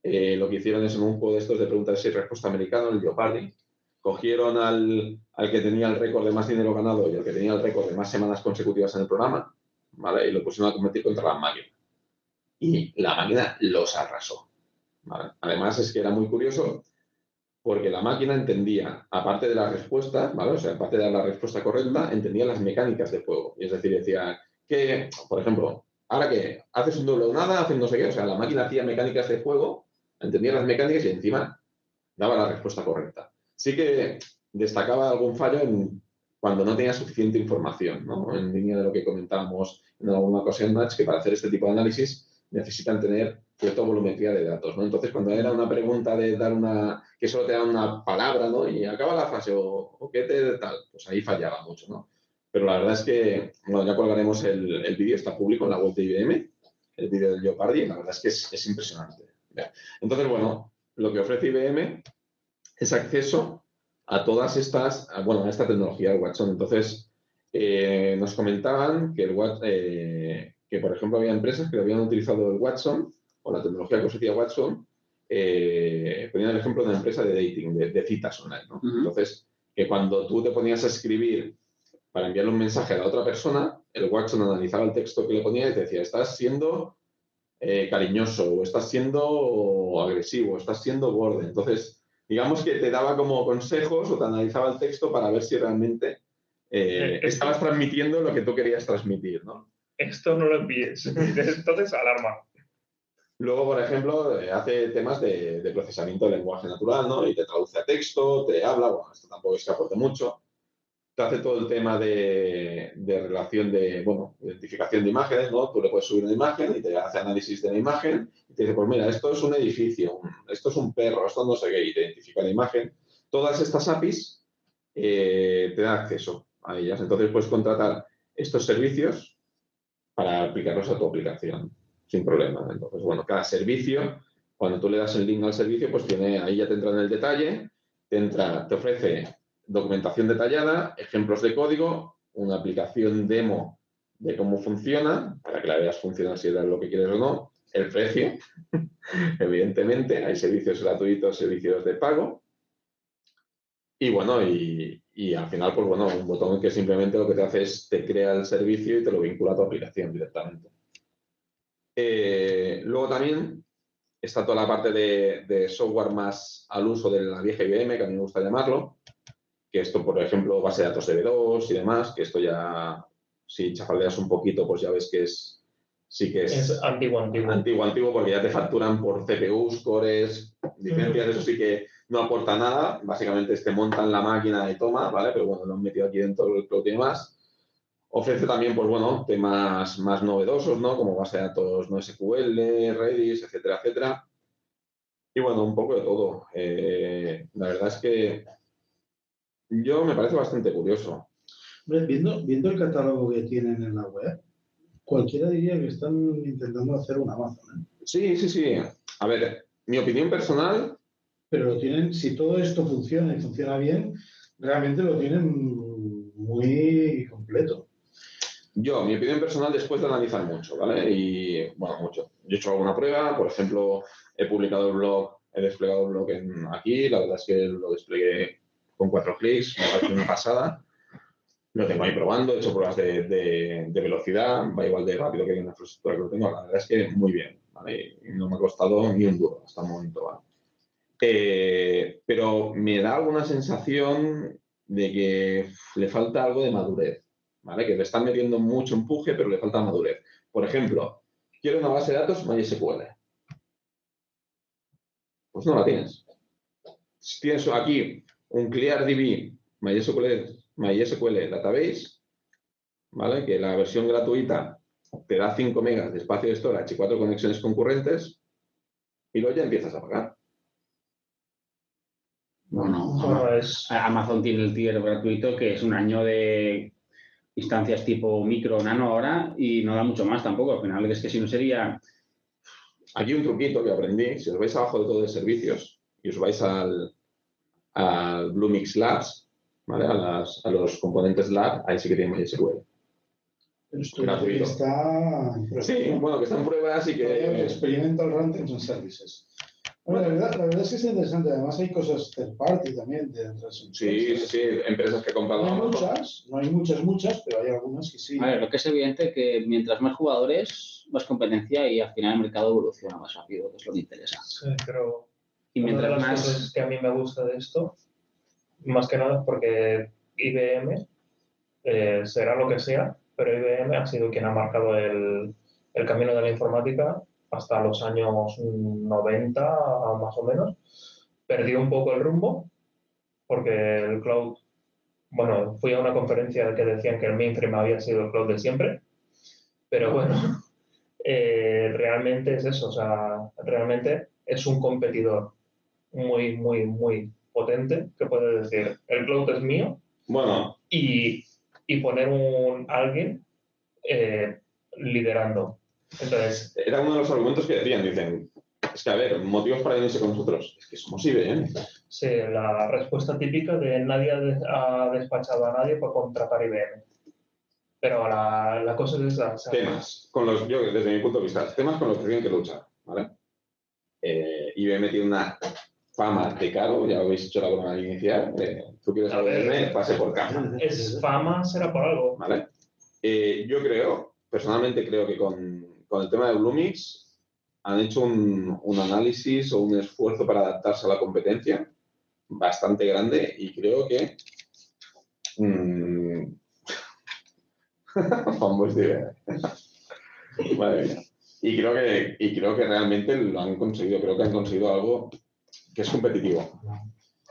eh, lo que hicieron es en un juego de estos de preguntas y respuesta americano, el Jeopardy, cogieron al, al que tenía el récord de más dinero ganado y al que tenía el récord de más semanas consecutivas en el programa, ¿vale?, y lo pusieron a competir contra la máquina. Y la máquina los arrasó, ¿vale? Además, es que era muy curioso porque la máquina entendía, aparte de las respuestas, ¿vale?, o sea, aparte de dar la respuesta correcta, entendía las mecánicas de juego. Y es decir, decía que, por ejemplo, ahora que haces un doble o nada, haces no sé qué, o sea, la máquina hacía mecánicas de juego, entendía las mecánicas y encima daba la respuesta correcta. Sí que destacaba algún fallo en cuando no tenía suficiente información, ¿no?, en línea de lo que comentábamos en alguna ocasión, Match, que para hacer este tipo de análisis necesitan tener cierta volumetría de datos, ¿no? Entonces, cuando era una pregunta de dar una... que solo te da una palabra, ¿no?, y acaba la frase o, o qué te tal, pues ahí fallaba mucho, ¿no? Pero la verdad es que, bueno, ya colgaremos el, el vídeo, está público en la web de I B M, el vídeo del Jeopardy, y la verdad es que es, es impresionante. Entonces, bueno, lo que ofrece I B M... es acceso a todas estas, bueno, a esta tecnología del Watson. Entonces, eh, nos comentaban que, el, eh, que, por ejemplo, había empresas que habían utilizado el Watson o la tecnología que ofrecía Watson. Eh, ponían el ejemplo de una empresa de dating, de, de citas online, ¿no? Uh-huh. Entonces, que cuando tú te ponías a escribir para enviarle un mensaje a la otra persona, el Watson analizaba el texto que le ponía y te decía, estás siendo eh, cariñoso, o estás siendo agresivo, o estás siendo borde. Entonces, digamos que te daba como consejos o te analizaba el texto para ver si realmente eh, esto, estabas transmitiendo lo que tú querías transmitir, ¿no? Esto no lo envíes, entonces alarma. Luego, por ejemplo, hace temas de, de procesamiento del lenguaje natural, ¿no? Y te traduce a texto, te habla, bueno, esto tampoco es que aporte mucho. Te hace todo el tema de, de relación de, bueno, identificación de imágenes, ¿no? Tú le puedes subir una imagen y te hace análisis de la imagen y te dice, pues mira, esto es un edificio, esto es un perro, esto no sé qué, y te identifica la imagen. Todas estas A P Is eh, te dan acceso a ellas. Entonces puedes contratar estos servicios para aplicarlos a tu aplicación sin problema. Entonces, bueno, cada servicio, cuando tú le das el link al servicio, pues tiene, ahí ya te entra en el detalle, te, entra, te ofrece documentación detallada, ejemplos de código, una aplicación demo de cómo funciona, para que la veas funcionar si es lo que quieres o no, el precio, evidentemente, hay servicios gratuitos, servicios de pago, y bueno, y, y al final, pues bueno, un botón que simplemente lo que te hace es te crea el servicio y te lo vincula a tu aplicación directamente. Eh, luego también está toda la parte de, de software más al uso de la vieja I B M, que a mí me gusta llamarlo, que esto, por ejemplo, base de datos de D B dos y demás, que esto ya, si chafaleas un poquito, pues ya ves que es sí que es, es antiguo, antiguo. Antiguo, antiguo, porque ya te facturan por C P Us, cores, licencias, eso sí que no aporta nada. Básicamente te montan la máquina de toma, ¿vale? Pero bueno, lo han metido aquí dentro del cloud y demás. Ofrece también, pues bueno, temas más novedosos, ¿no? Como base de datos no S Q L, Redis, etcétera, etcétera. Y bueno, un poco de todo. Eh, la verdad es que yo me parece bastante curioso. Viendo, viendo el catálogo que tienen en la web, cualquiera diría que están intentando hacer un Amazon, ¿eh? Sí, sí, sí. A ver, mi opinión personal... Pero lo tienen, si todo esto funciona y funciona bien, realmente lo tienen muy completo. Yo, mi opinión personal, después de analizar mucho, ¿vale? Y, bueno, mucho. Yo he hecho alguna prueba, por ejemplo, he publicado el blog, he desplegado el blog en, aquí, la verdad es que lo desplegué con cuatro clics, me parece una pasada. Lo tengo ahí probando, he hecho pruebas de, de, de velocidad, va igual de rápido que en la infraestructura que lo tengo. La verdad es que muy bien, ¿vale? No me ha costado ni un duro hasta el momento, ¿vale? Eh, pero me da alguna sensación de que le falta algo de madurez, ¿vale? Que le están metiendo mucho empuje, pero le falta madurez. Por ejemplo, quiero una base de datos MySQL. Pues no la tienes. Tienes aquí un ClearDB MySQL, MySQL Database, ¿vale? Que la versión gratuita te da cinco megas de espacio de storage y cuatro conexiones concurrentes, y luego ya empiezas a pagar. Bueno, ¿no? Es... Amazon tiene el tier gratuito, que es un año de instancias tipo micro, nano ahora, y no da mucho más tampoco. Al final es que si no sería... Aquí un truquito que aprendí, si os vais abajo de todo de servicios y os vais al, al Bluemix Labs, ¿vale? A, las, a los componentes Lab, ahí sí que tiene MySQL. Pero esto gratuito. Está... Sí, bueno, que está en prueba, así que... Experimental Runtime and Services. Bueno, la verdad, la verdad es que es interesante. Además hay cosas third party también. De sí, sí, empresas que compran... No hay muchas, no hay muchas, muchas, pero hay algunas que sí. A ver, lo que es evidente es que mientras más jugadores, más competencia y al final el mercado evoluciona más rápido, que es lo que interesa. Sí, pero... Y mientras una de las más... cosas que a mí me gusta de esto, más que nada porque I B M, eh, será lo que sea, pero I B M ha sido quien ha marcado el, el camino de la informática hasta los años noventa, más o menos. Perdió un poco el rumbo, porque el cloud... Bueno, fui a una conferencia que decían que el mainframe había sido el cloud de siempre, pero bueno, eh, realmente es eso, o sea, realmente es un competidor muy, muy, muy potente que puede decir, el cloud es mío, bueno, y... y poner un alguien eh, liderando. Entonces, era uno de los argumentos que decían, dicen, es que a ver, motivos para venirse con nosotros, es que somos I B M. Sí, la respuesta típica de nadie ha despachado a nadie por contratar I B M. Pero la, la cosa es esa. ¿Sabes? Temas, con los, yo desde mi punto de vista, temas con los que tienen que luchar, ¿vale? Eh, I B M tiene una fama de caro, ya habéis hecho la broma inicial, eh, tú quieres saberme, pase por caja. Es fama, será por algo. Vale. Eh, yo creo, personalmente creo que con, con el tema de Bluemix han hecho un, un análisis o un esfuerzo para adaptarse a la competencia bastante grande y creo que... Mmm, vamos de ver. Vale. Y creo que, y creo que realmente lo han conseguido, creo que han conseguido algo que es competitivo.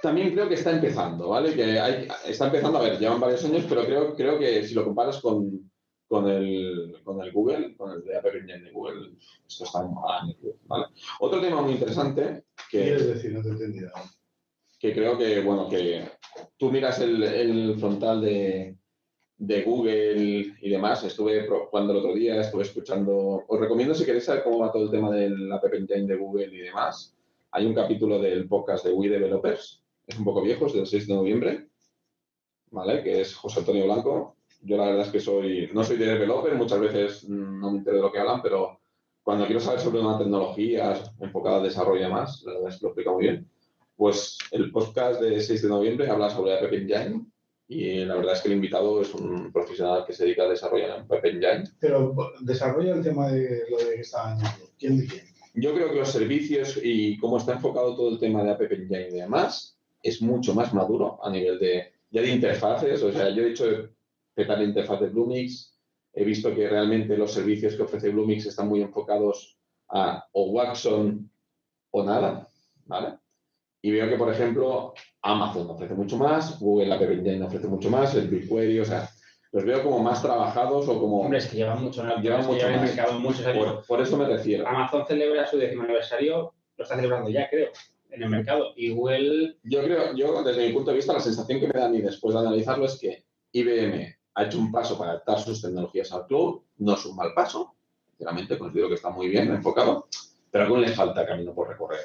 También creo que está empezando, ¿vale? Que hay, está empezando, a ver, llevan varios años, pero creo, creo que si lo comparas con, con, el, con el Google, con el de Apple Engine de Google, esto está en años, ¿vale? Otro tema muy interesante que... ¿Quieres decir? No te he entendido. Que creo que, bueno, que tú miras el, el frontal de, de Google y demás. Estuve jugando el otro día, estuve escuchando... Os recomiendo, si queréis saber cómo va todo el tema del App Engine de Google y demás, hay un capítulo del podcast de We Developers. Es un poco viejo, es del seis de noviembre, ¿vale? Que es José Antonio Blanco. Yo la verdad es que soy, no soy de developer, muchas veces no me entero de lo que hablan, pero cuando quiero saber sobre una tecnología enfocada al desarrollo y demás, la verdad es que lo explica muy bien. Pues el podcast de seis de noviembre habla sobre App Engine y la verdad es que el invitado es un profesional que se dedica a desarrollar App Engine. Pero desarrolla el tema de lo de que estaba hablando. ¿Quién de quién? Yo creo que los servicios y cómo está enfocado todo el tema de App Engine y demás... es mucho más maduro a nivel de, ya de interfaces. O sea, yo he hecho petar interfaz de Bluemix, he visto que realmente los servicios que ofrece Bluemix están muy enfocados a o Watson o nada, ¿vale? Y veo que, por ejemplo, Amazon ofrece mucho más, Google App Engine ofrece mucho más, el BigQuery, o sea, los veo como más trabajados o como... Hombre, es que llevan mucho, ¿no? Llevan mucho más. Mercado, muchos años. Por, por eso me refiero. Amazon celebra su décimo aniversario, lo está celebrando ya, creo, en el mercado. Y Google... Yo creo, yo desde mi punto de vista, la sensación que me da a mí después de analizarlo es que I B M ha hecho un paso para adaptar sus tecnologías al cloud. No es un mal paso. Sinceramente, considero que está muy bien enfocado, pero aún le falta camino por recorrer.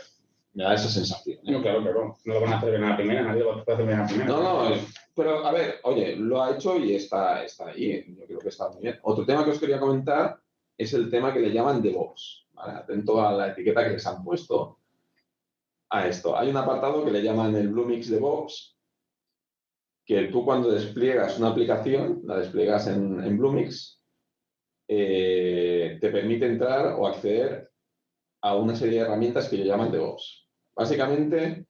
Me da esa sensación, ¿eh? No, claro, pero no lo van a hacer bien a la primera. Nadie lo va a hacer bien a la primera. No, no, pero a ver, oye, lo ha hecho y está, está ahí. Yo creo que está muy bien. Otro tema que os quería comentar es el tema que le llaman DevOps, ¿vale? Atento a la etiqueta que les han puesto a esto. Hay un apartado que le llaman el Bluemix DevOps, que tú cuando despliegas una aplicación, la despliegas en, en Bluemix, eh, te permite entrar o acceder a una serie de herramientas que le llaman DevOps. Básicamente,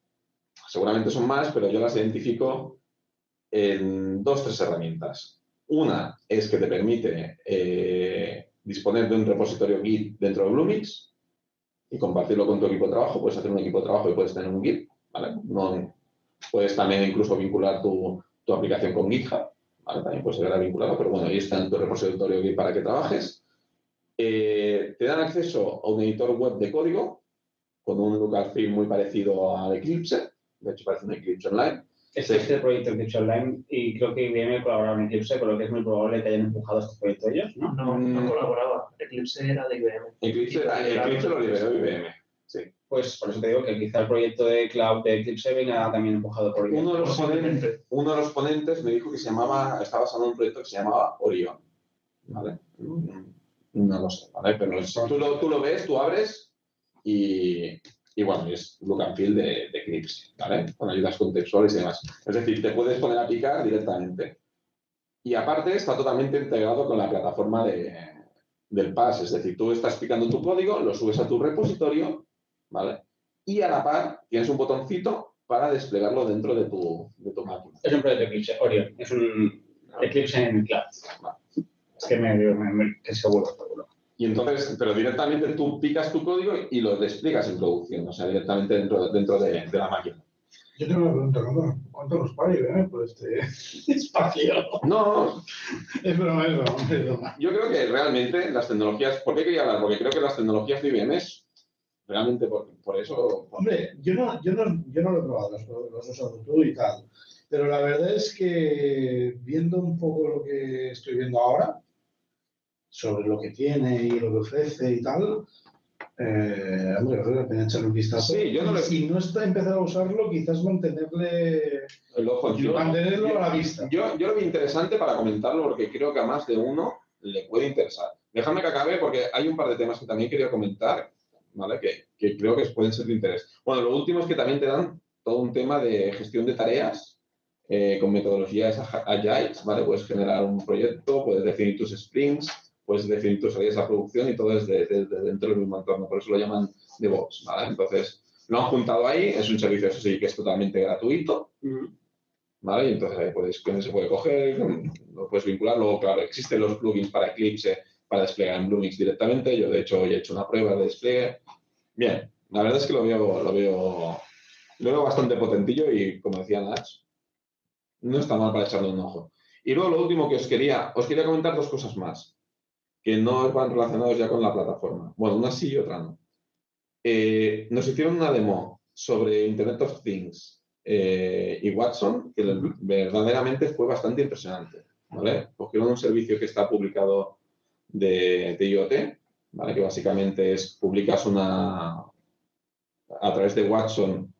seguramente son más, pero yo las identifico en dos, tres herramientas. Una es que te permite eh, disponer de un repositorio Git dentro de Bluemix y compartirlo con tu equipo de trabajo. Puedes hacer un equipo de trabajo y puedes tener un Git, ¿vale? No, puedes también incluso vincular tu, tu aplicación con GitHub, ¿vale? También puedes llegar a vincularlo, pero bueno, ahí está en tu repositorio Git para que trabajes. Eh, te dan acceso a un editor web de código con un look and feel muy parecido al Eclipse. De hecho, parece un Eclipse Online. Este, sí. este proyecto que he hecho online, y creo que I B M colaboraba en Eclipse, con lo que es muy probable que hayan empujado este proyecto ellos, ¿no? No, no colaboraba. Eclipse era de I B M. Eclipse, era, era Eclipse lo liberó I B M, sí. Pues por eso te digo que quizá el proyecto de Cloud de Eclipse venga también empujado por I B M. Uno de los ponentes, uno de los ponentes me dijo que se llamaba, estaba basado en un proyecto que se llamaba Orion, ¿vale? No lo sé, ¿vale? Pero es, tú, lo, tú lo ves, tú abres y... Y bueno, es look and feel de, de Eclipse, ¿vale? Con ayudas contextuales y demás. Es decir, te puedes poner a picar directamente. Y aparte está totalmente integrado con la plataforma de, del P A S. Es decir, tú estás picando tu código, lo subes a tu repositorio, ¿vale? Y a la par tienes un botoncito para desplegarlo dentro de tu, de tu máquina. Es un proyecto de Eclipse, Orion. Es un Eclipse en Cloud. Vale. Es que me, me, me que seguro, seguro. Y entonces, pero directamente tú picas tu código y lo despliegas en producción, o sea, directamente dentro, dentro de, de la máquina. Yo tengo una pregunta, ¿cuánto, cuánto nos paga I B M por este espacio? No. Es broma, es broma, es broma. Yo creo que realmente las tecnologías... ¿Por qué quería hablar? Porque creo que las tecnologías de I B M es realmente por, por eso... Hombre, yo no, yo, no, yo no lo he probado, lo has usado tú y tal. Pero la verdad es que viendo un poco lo que estoy viendo ahora... sobre lo que tiene y lo que ofrece y tal, eh, hombre, creo que la pena echarle un vistazo. Sí, yo no le... Si no está empezado a usarlo, quizás mantenerle el ojo, yo, mantenerlo yo, a la vista. Yo, yo lo vi interesante para comentarlo porque creo que a más de uno le puede interesar. Déjame que acabe porque hay un par de temas que también quería comentar, ¿vale? Que, que creo que pueden ser de interés. Bueno, lo último es que también te dan todo un tema de gestión de tareas. Eh, con metodologías agile, ¿vale? Puedes generar un proyecto, puedes definir tus sprints, puedes definir tus salidas a producción y todo es desde dentro del mismo entorno. Por eso lo llaman DevOps, ¿vale? Entonces, lo han juntado ahí. Es un servicio, eso sí, que es totalmente gratuito, ¿vale? Y entonces ahí puedes, se puede coger, lo puedes vincular. Luego, claro, existen los plugins para Eclipse, para desplegar en Bluemix directamente. Yo, de hecho, hoy he hecho una prueba de despliegue. Bien, la verdad es que lo veo, lo veo, lo veo bastante potentillo y, como decía Nash, no está mal para echarle un ojo. Y luego, lo último que os quería, os quería comentar dos cosas más, que no van relacionados ya con la plataforma. Bueno, una sí y otra no. Eh, nos hicieron una demo sobre Internet of Things eh, y Watson, que verdaderamente fue bastante impresionante, ¿vale? Cogieron un servicio que está publicado de, de IoT, ¿vale? Que básicamente es, publicas una... a través de Watson,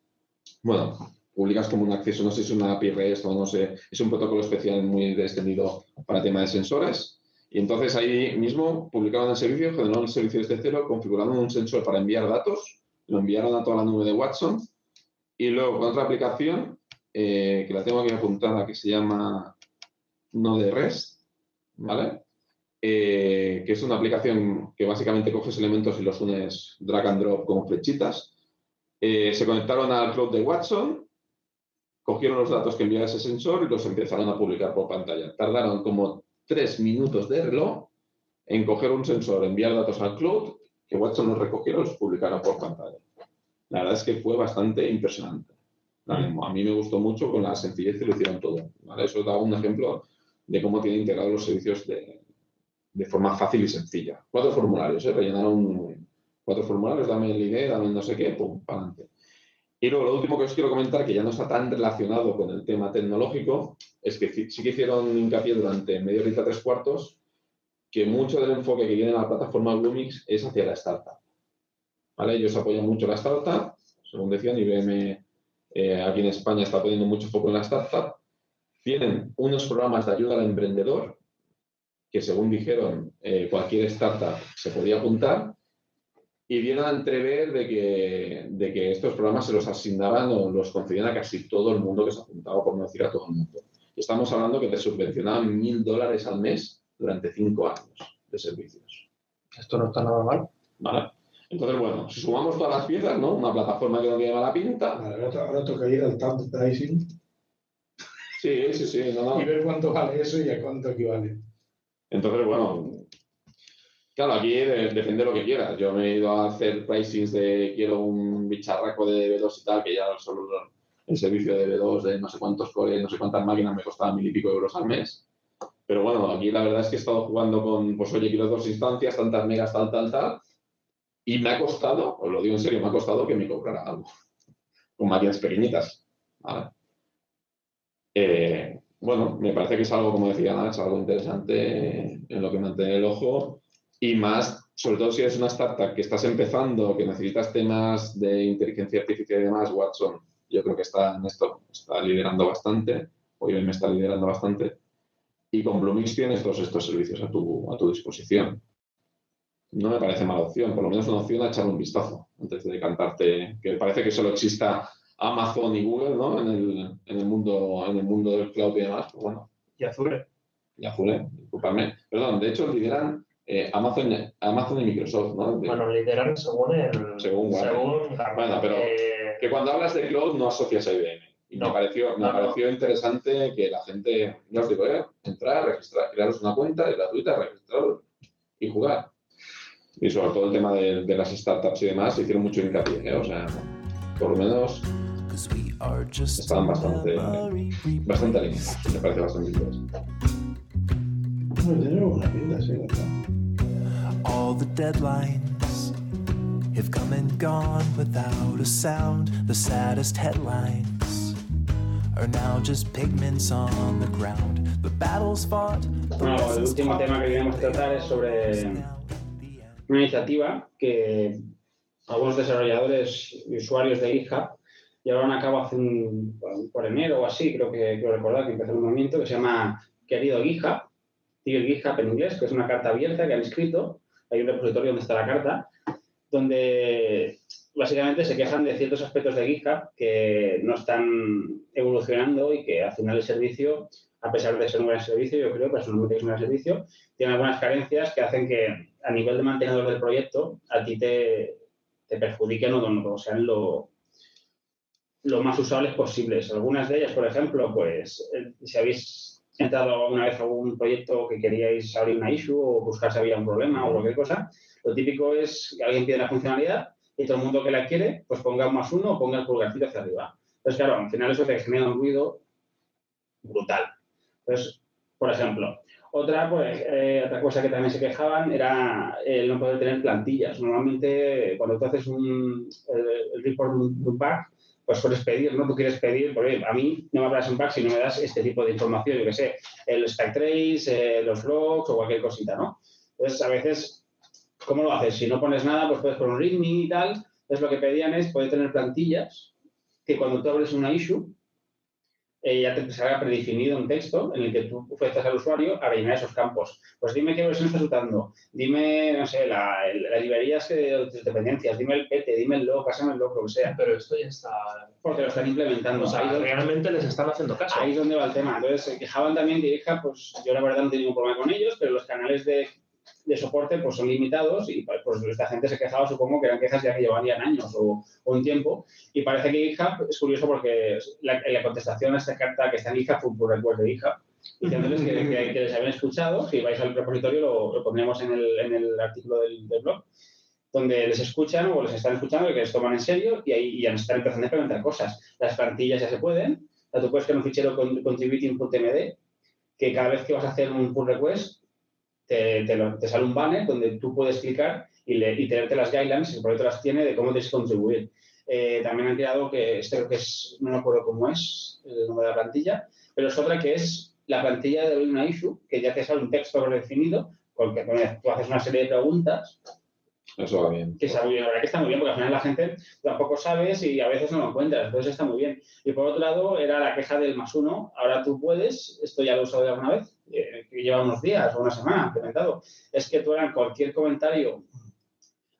bueno, publicas como un acceso, no sé si es una A P I REST o no sé, es un protocolo especial muy extendido para tema de sensores. Y entonces ahí mismo publicaron el servicio, generaron el servicio desde cero, configuraron un sensor para enviar datos, lo enviaron a toda la nube de Watson y luego con otra aplicación, eh, que la tengo aquí apuntada, que se llama Node REST, ¿vale? Eh, que es una aplicación que básicamente coges elementos y los unes drag and drop como flechitas. Eh, se conectaron al cloud de Watson, cogieron los datos que enviaba ese sensor y los empezaron a publicar por pantalla. Tardaron como tres minutos de reloj en coger un sensor, enviar datos al cloud, que Watson los recogiera y los publicara por pantalla. La verdad es que fue bastante impresionante. A mí me gustó mucho con la sencillez que lo hicieron todo, ¿vale? Eso da un ejemplo de cómo tienen integrados los servicios de, de forma fácil y sencilla. Cuatro formularios, ¿eh? Rellenaron cuatro formularios, dame el I D, dame el no sé qué, pum, para adelante. Y luego, lo último que os quiero comentar, que ya no está tan relacionado con el tema tecnológico, es que sí que hicieron hincapié durante media horita, tres cuartos, que mucho del enfoque que tiene la plataforma Bluemix es hacia la startup, ¿vale? Ellos apoyan mucho la startup, según decían, I B M eh, aquí en España está poniendo mucho foco en la startup. Tienen unos programas de ayuda al emprendedor, que según dijeron, eh, cualquier startup se podía apuntar. Y vienen a entrever de que, de que estos programas se los asignaban o los concedían a casi todo el mundo que se apuntaba, por no decir a todo el mundo. Estamos hablando que te subvencionaban mil dólares al mes durante cinco años de servicios. Esto no está nada mal. Vale. Entonces, bueno, si sumamos todas las piezas, ¿no? Una plataforma que no tiene mala pinta. Vale, ahora toca ir al tab de pricing. Sí, sí, sí. No, no. Y ver cuánto vale eso y a cuánto equivale. Entonces, bueno... Claro, aquí depende de lo que quieras. Yo me he ido a hacer pricings de quiero un bicharraco de D B dos y tal, que ya solo el servicio de D B dos de no sé cuántos cores, no sé cuántas máquinas me costaba mil y pico euros al mes. Pero bueno, aquí la verdad es que he estado jugando con, pues oye, quiero dos instancias, tantas megas, tal, tal, tal. Y me ha costado, os lo digo en serio, me ha costado que me cobrara algo. Con máquinas pequeñitas. ¿Vale? Eh, bueno, me parece que es algo, como decía Nacho, algo interesante en lo que mantener el ojo, y más, sobre todo si eres una startup que estás empezando, que necesitas temas de inteligencia artificial y demás. Watson, yo creo que está en esto, está liderando bastante, hoy me está liderando bastante, y con Bluemix tienes todos estos servicios a tu, a tu disposición. No me parece mala opción, por lo menos una opción a echarle un vistazo antes de decantarte, que parece que solo exista Amazon y Google, ¿no? En el, en el mundo, en el mundo del cloud y demás, pues bueno. Y Azure. Y Azure, disculpadme. Perdón, de hecho lideran eh, Amazon, Amazon y Microsoft, ¿no? De, bueno, lideran según el... Según, según Gartner. Bueno, pero eh... que cuando hablas de cloud no asocias a I B M. Y no, me pareció, me no, pareció no. interesante que la gente, yo os digo, eh, entrar, registrar, crearos una cuenta gratuita, registraros y jugar. Y sobre todo el tema de, de las startups y demás, se hicieron mucho hincapié, ¿eh? O sea, por lo menos... Estaban bastante, bastante alineados, me parece bastante interesante. No, tiene una pinta, sí, la verdad. All the deadlines have come and gone without a sound. The saddest headlines are now just pigments on the ground. The battles fought. Bueno, el último tema que queríamos tratar es sobre una iniciativa que algunos desarrolladores y usuarios de GitHub llevaron a cabo hace un, por enero o así, creo que creo recordar que empezó un movimiento que se llama Querido GitHub, Dear GitHub en inglés, que es una carta abierta que han escrito. Hay un repositorio donde está la carta, donde básicamente se quejan de ciertos aspectos de GitHub que no están evolucionando y que al final el servicio, a pesar de ser un gran servicio, yo creo personalmente que es un gran servicio, tiene algunas carencias que hacen que a nivel de mantenedor del proyecto a ti te, te perjudiquen o sean lo... lo más usables posibles. Algunas de ellas, por ejemplo, pues eh, si habéis entrado alguna vez a algún proyecto que queríais abrir una issue o buscar si había un problema o cualquier cosa, lo típico es que alguien pide la funcionalidad y todo el mundo que la quiere, pues ponga un más uno o ponga el pulgarcito hacia arriba. Entonces, claro, al final eso te genera un ruido brutal. Entonces, por ejemplo, otra, pues, eh, otra cosa que también se quejaban era el no poder tener plantillas. Normalmente, cuando tú haces un, el, el report de un bug, pues puedes pedir, ¿no? Tú quieres pedir, porque a mí no me habrás un pack si no me das este tipo de información, yo qué sé, el stack trace, eh, los logs o cualquier cosita, ¿no? Entonces, a veces, ¿cómo lo haces? Si no pones nada, pues puedes poner un readme y tal. Entonces, lo que pedían es poder tener plantillas que cuando tú abres una issue, eh, ya te salga predefinido un texto en el que tú ofreces al usuario a rellenar esos campos. Pues dime qué versión estás usando, dime, no sé, las la librerías de dependencias, dime el pete, dime el log, pásame el log, lo que sea. Pero esto ya está... Porque lo están implementando. O sea, ahí realmente les están haciendo caso. Ahí es donde va el tema. Entonces, se quejaban también que hija, pues yo la verdad no tenía ningún problema con ellos, pero los canales de, de soporte pues son limitados y pues esta gente se quejaba, supongo que eran quejas ya que llevarían años o, o un tiempo, y parece que GitHub es curioso porque la, la contestación a esta carta que está en GitHub fue por request de GitHub diciéndoles que, que, que les habían escuchado. Si vais al repositorio lo, lo pondremos en el, en el artículo del, del blog, donde les escuchan o les están escuchando y que les toman en serio, y ahí ya están empezando a implementar cosas. Las plantillas ya se pueden, o sea, tú puedes crear un fichero con, contributing.md que cada vez que vas a hacer un pull request Te, te, lo, te sale un banner donde tú puedes clicar y, le, y tenerte las guidelines, el proyecto las tiene, de cómo tienes que contribuir. Eh, también han creado que, este creo que es, no me acuerdo cómo es el nombre de la plantilla, pero es otra que es la plantilla de una issue, que ya te sale un texto predefinido, con que tú haces una serie de preguntas. Eso va bien. Que está muy bien, la verdad que está muy bien, porque al final la gente tampoco sabes y a veces no lo encuentras, entonces está muy bien. Y por otro lado, era la queja del más uno. Ahora tú puedes, esto ya lo he usado alguna vez, eh, que lleva unos días o una semana implementado, es que tú en cualquier comentario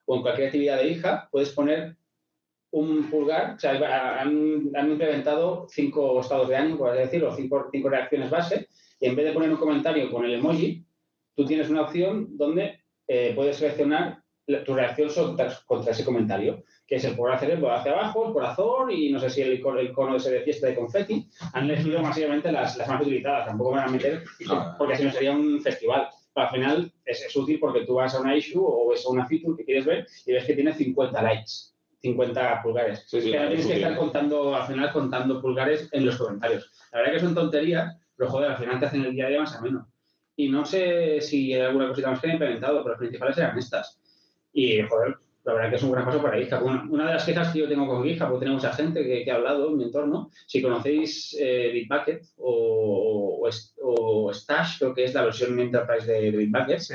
o en cualquier actividad de hija puedes poner un pulgar. O sea, han, han implementado cinco estados de ánimo, es decir, o cinco, cinco reacciones base, y en vez de poner un comentario con el emoji, tú tienes una opción donde eh, puedes seleccionar tu reacción contra ese comentario, que es el pulgar cerebro hacia abajo, el corazón y no sé si el icono, el cono ese de fiesta de confeti. Han elegido masivamente las, las más utilizadas, tampoco van a meter, porque si no sería un festival. Pero al final es, es útil porque tú vas a una issue o ves a una feature que quieres ver y ves que tiene cincuenta likes, cincuenta pulgares. Sí, sí, que no tienes que estar contando, al final contando pulgares en los comentarios. La verdad que son tonterías, pero joder, al final te hacen el día a día más ameno. Y no sé si hay alguna cosita más que han implementado, pero las principales eran estas. Y, joder, la verdad que es un gran paso para GitHub. Bueno, una de las quejas que yo tengo con GitHub, porque tengo mucha gente que, que ha hablado en mi entorno, si conocéis eh, Bitbucket o, o, o Stash, creo que es la versión Enterprise de, de Bitbucket, sí.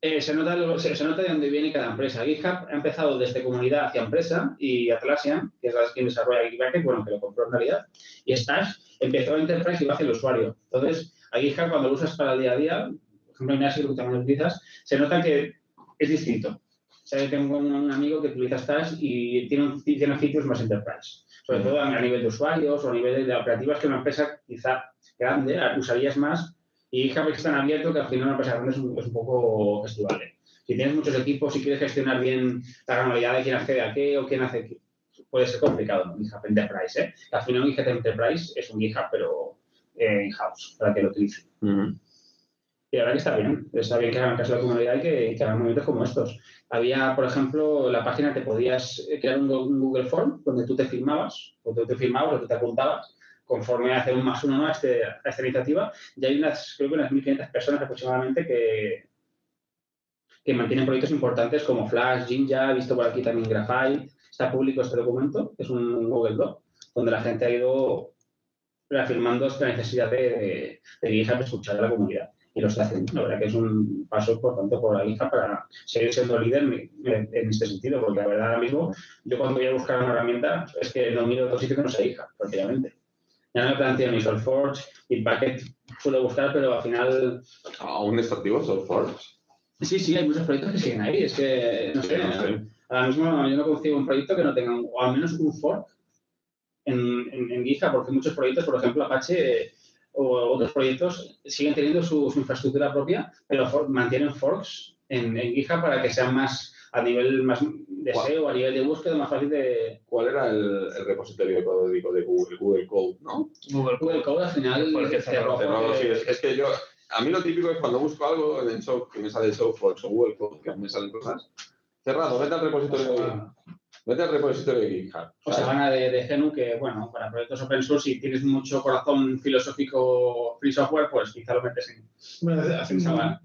eh, se, nota lo, se, se nota de dónde viene cada empresa. GitHub ha empezado desde comunidad hacia empresa y Atlassian, que es la que desarrolla Bitbucket, bueno, que lo compró en realidad, y Stash empezó en Enterprise y va hacia el usuario. Entonces, a GitHub cuando lo usas para el día a día, por ejemplo, en Azure también lo utilizas, se nota que es distinto. O sea, yo tengo un, un amigo que utiliza Stash y tiene, tiene features más enterprise. Sobre todo a, a nivel de usuarios o a nivel de operativas que una empresa quizá grande usarías más. Y GitHub es tan abierto que al final una empresa grande es un, es un poco gestionable. Si tienes muchos equipos y quieres gestionar bien la granularidad de quién accede a qué o quién hace qué, puede ser complicado, ¿no? GitHub Enterprise, ¿eh? Al final un GitHub Enterprise es un GitHub, pero eh, in-house, para que lo utilice. Uh-huh. Y la verdad que está bien, está bien que hagan caso a la comunidad y que, que hagan movimientos como estos. Había, por ejemplo, la página te podías crear un Google Form donde tú te firmabas, o tú te firmabas, o tú te apuntabas, conforme hace un más uno, ¿no?, a, este, a esta iniciativa. Y hay unas, creo que unas mil quinientas personas aproximadamente que, que mantienen proyectos importantes como Flash, Jinja, he visto por aquí también Grafite. Está público este documento, es un Google Doc, donde la gente ha ido reafirmando esta necesidad de dirigir a escuchar a la comunidad. Y lo está haciendo. La verdad que es un paso importante por la lista para seguir siendo líder en, en este sentido, porque la verdad ahora mismo, yo cuando voy a buscar una herramienta, es que no miro otro sitio que no sea GitHub, prácticamente. Ya no me planteo ni SourceForge, Bitbucket suelo buscar, pero al final... ¿Aún está activo SourceForge? Sí, sí, hay muchos proyectos que siguen ahí. Es que, no sé, sí, no sé. Ahora mismo yo no consigo un proyecto que no tenga, o al menos un fork en, en, en GitHub, porque muchos proyectos, por ejemplo, Apache... o otros proyectos siguen teniendo su, su infraestructura propia, pero for, mantienen forks en, en GitHub para que sean más a nivel más de S E O, a nivel de búsqueda, más fácil de... ¿Cuál era el, el repositorio código de Google? Google Code, ¿no? Google, Google Code al final... Porque es, cerró, cerró, porque... Sí, es, es que yo... A mí lo típico es cuando busco algo en Show, que me sale SourceForge o Google Code, que me salen cosas. Cerrado, vete al repositorio... O sea, Vete al repositorio de GitHub. O sea, gana de, de Genu, que, bueno, para proyectos open source, si tienes mucho corazón filosófico free software, pues quizá lo metes en... Bueno, hace un...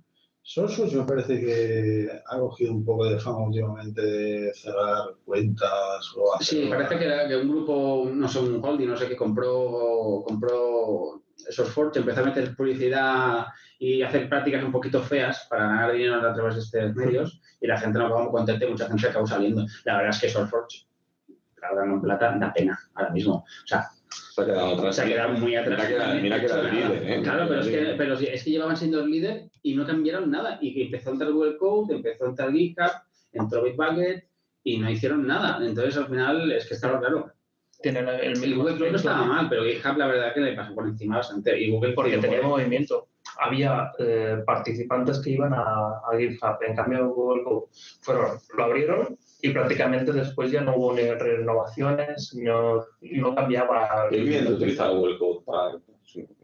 SourceForge me parece que ha cogido un poco de fama últimamente de cerrar cuentas o hacer... Sí, parece una... que, era, que un grupo, no sé, un holding, no sé, que compró... compró... SourceForge empezó a meter publicidad y hacer prácticas un poquito feas para ganar dinero a través de estos medios y la gente no acaba muy contenta y mucha gente acaba saliendo. La verdad es que SourceForge, la verdad, no plata, da pena ahora mismo. O sea, se ha quedado, atrás, se ha quedado muy atrás. Mira que era, mira que era el líder, ¿eh? Claro, pero es, que, pero es que llevaban siendo el líder y no cambiaron nada. Y empezó a entrar Google Code, empezó a entrar GitHub, entró Bitbucket y no hicieron nada. Entonces, al final, es que estaba claro. Tiene el, el, el Google Cloud no estaba mal, pero GitHub la verdad que le pasó por encima bastante. Y Google porque tenía Google. Movimiento. Había eh, participantes que iban a, a GitHub. En cambio, Google Cloud fueron, lo abrieron y prácticamente después ya no hubo ni renovaciones, no, no cambiaba. ¿El cliente utilizaba Google Cloud para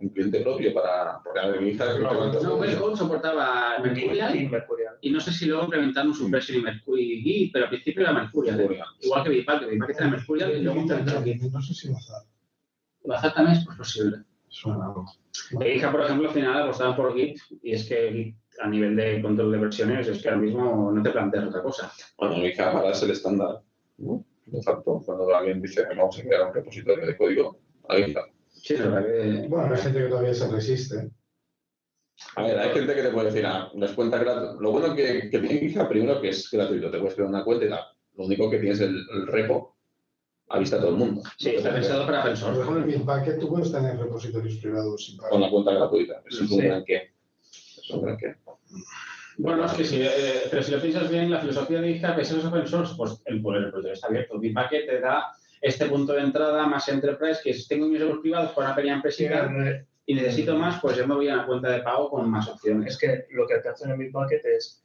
un cliente propio? Para, para GitHub, no, no, Google Cloud soportaba Mercurial y, Mercurial. Y no sé si luego implementaron Suppression y Mercurial, pero al principio era Mercurial. Mercurial. Igual que Bitbucket, Bitbucket era Mercurial y luego Mercurial. No sé si Bazar. Bazar también es posible. Suena. GitHub, por ejemplo, al final apostaban por Git y es que Git a nivel de control de versiones es que ahora mismo no te planteas otra cosa. Bueno, GitHub ahora es el estándar, ¿no? De facto, cuando alguien dice que vamos a crear un repositorio de código, a GitHub. Sí, la verdad que... Bueno, hay gente que todavía se resiste. A ver, hay gente que te puede decir, ah, las cuentas gratis. Lo bueno que, que tiene GitHub primero que es gratuito, te puedes crear una cuenta y tal. Lo único que tienes es el, el repo a vista de todo el mundo. Sí, está Entonces, pensado para pensar. Por ejemplo, en Bitbucket tú puedes tener repositorios privados sin pagar. Con la cuenta gratuita. Eso es un sí. gran qué. Es un gran qué. Bueno, es que si, eh, pero si lo piensas bien, la filosofía de GitHub es los open source, pues el repositorio está abierto. Bitbucket te da... este punto de entrada más Enterprise, que si tengo mis euros privados con una pequeña empresa y necesito más, pues yo me voy a una cuenta de pago con más opciones. Es que lo que te hacen en Bitbucket es,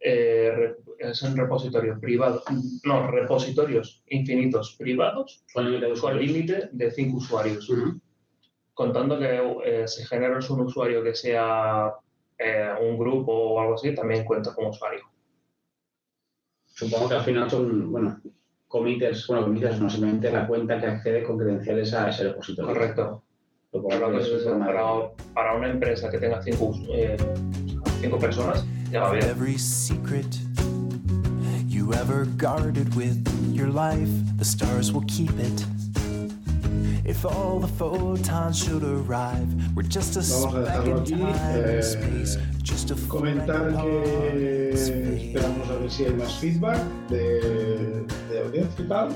eh, es un repositorio privado, no, repositorios infinitos privados con límite de cinco usuarios. Uh-huh. Contando que eh, si generas un usuario que sea eh, un grupo o algo así, también cuenta como usuario. Supongo que al final son, bueno... Comites, bueno, comites no, simplemente la cuenta que accede con credenciales a ese repositorio. Correcto. Lo claro, es para, para una empresa que tenga cinco, eh, cinco personas, ya va bien. you ever guarded with your life, the stars will keep it. If all the photons should arrive, we're just a speck in time and space, just a comentar que esperamos a ver si hay más feedback de, de audiencia y tal.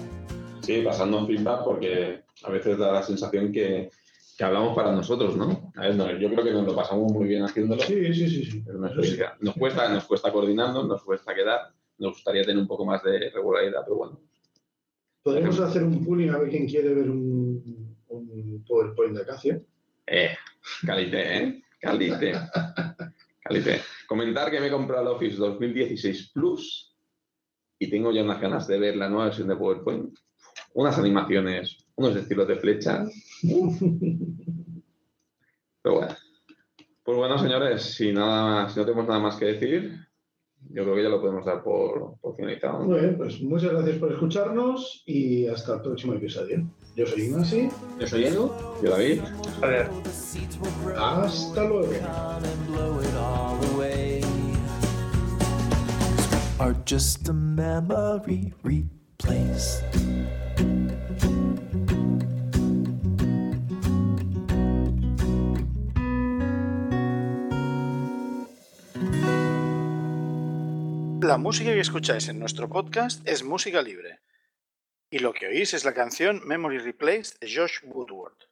Sí, pasando feedback porque a veces da la sensación que, que hablamos para nosotros, ¿no? A ver, no, yo creo que nos lo pasamos muy bien haciéndolo. Sí, sí, sí, sí. Pero nos, sí. nos cuesta, nos cuesta coordinarnos, nos cuesta quedar, nos gustaría tener un poco más de regularidad, pero bueno. Podemos Ajá. hacer un pooling a ver quién quiere ver un, un PowerPoint de Acacia. Eh, calite, ¿eh? Calite. Calite. Comentar que me he comprado el Office dos mil dieciséis Plus y tengo ya unas ganas de ver la nueva versión de PowerPoint. Unas animaciones, unos estilos de flecha. Pero bueno. Pues bueno, señores, si, nada, si no tenemos nada más que decir... Yo creo que ya lo podemos dar por, por finalizado. Muy bien, pues muchas gracias por escucharnos y hasta el próximo episodio. Yo soy Ignasi. Yo soy Edu. Yo David. A ver. Hasta luego. Are just a memory replace. La música que escucháis en nuestro podcast es música libre y lo que oís es la canción Memory Replaced de Josh Woodward.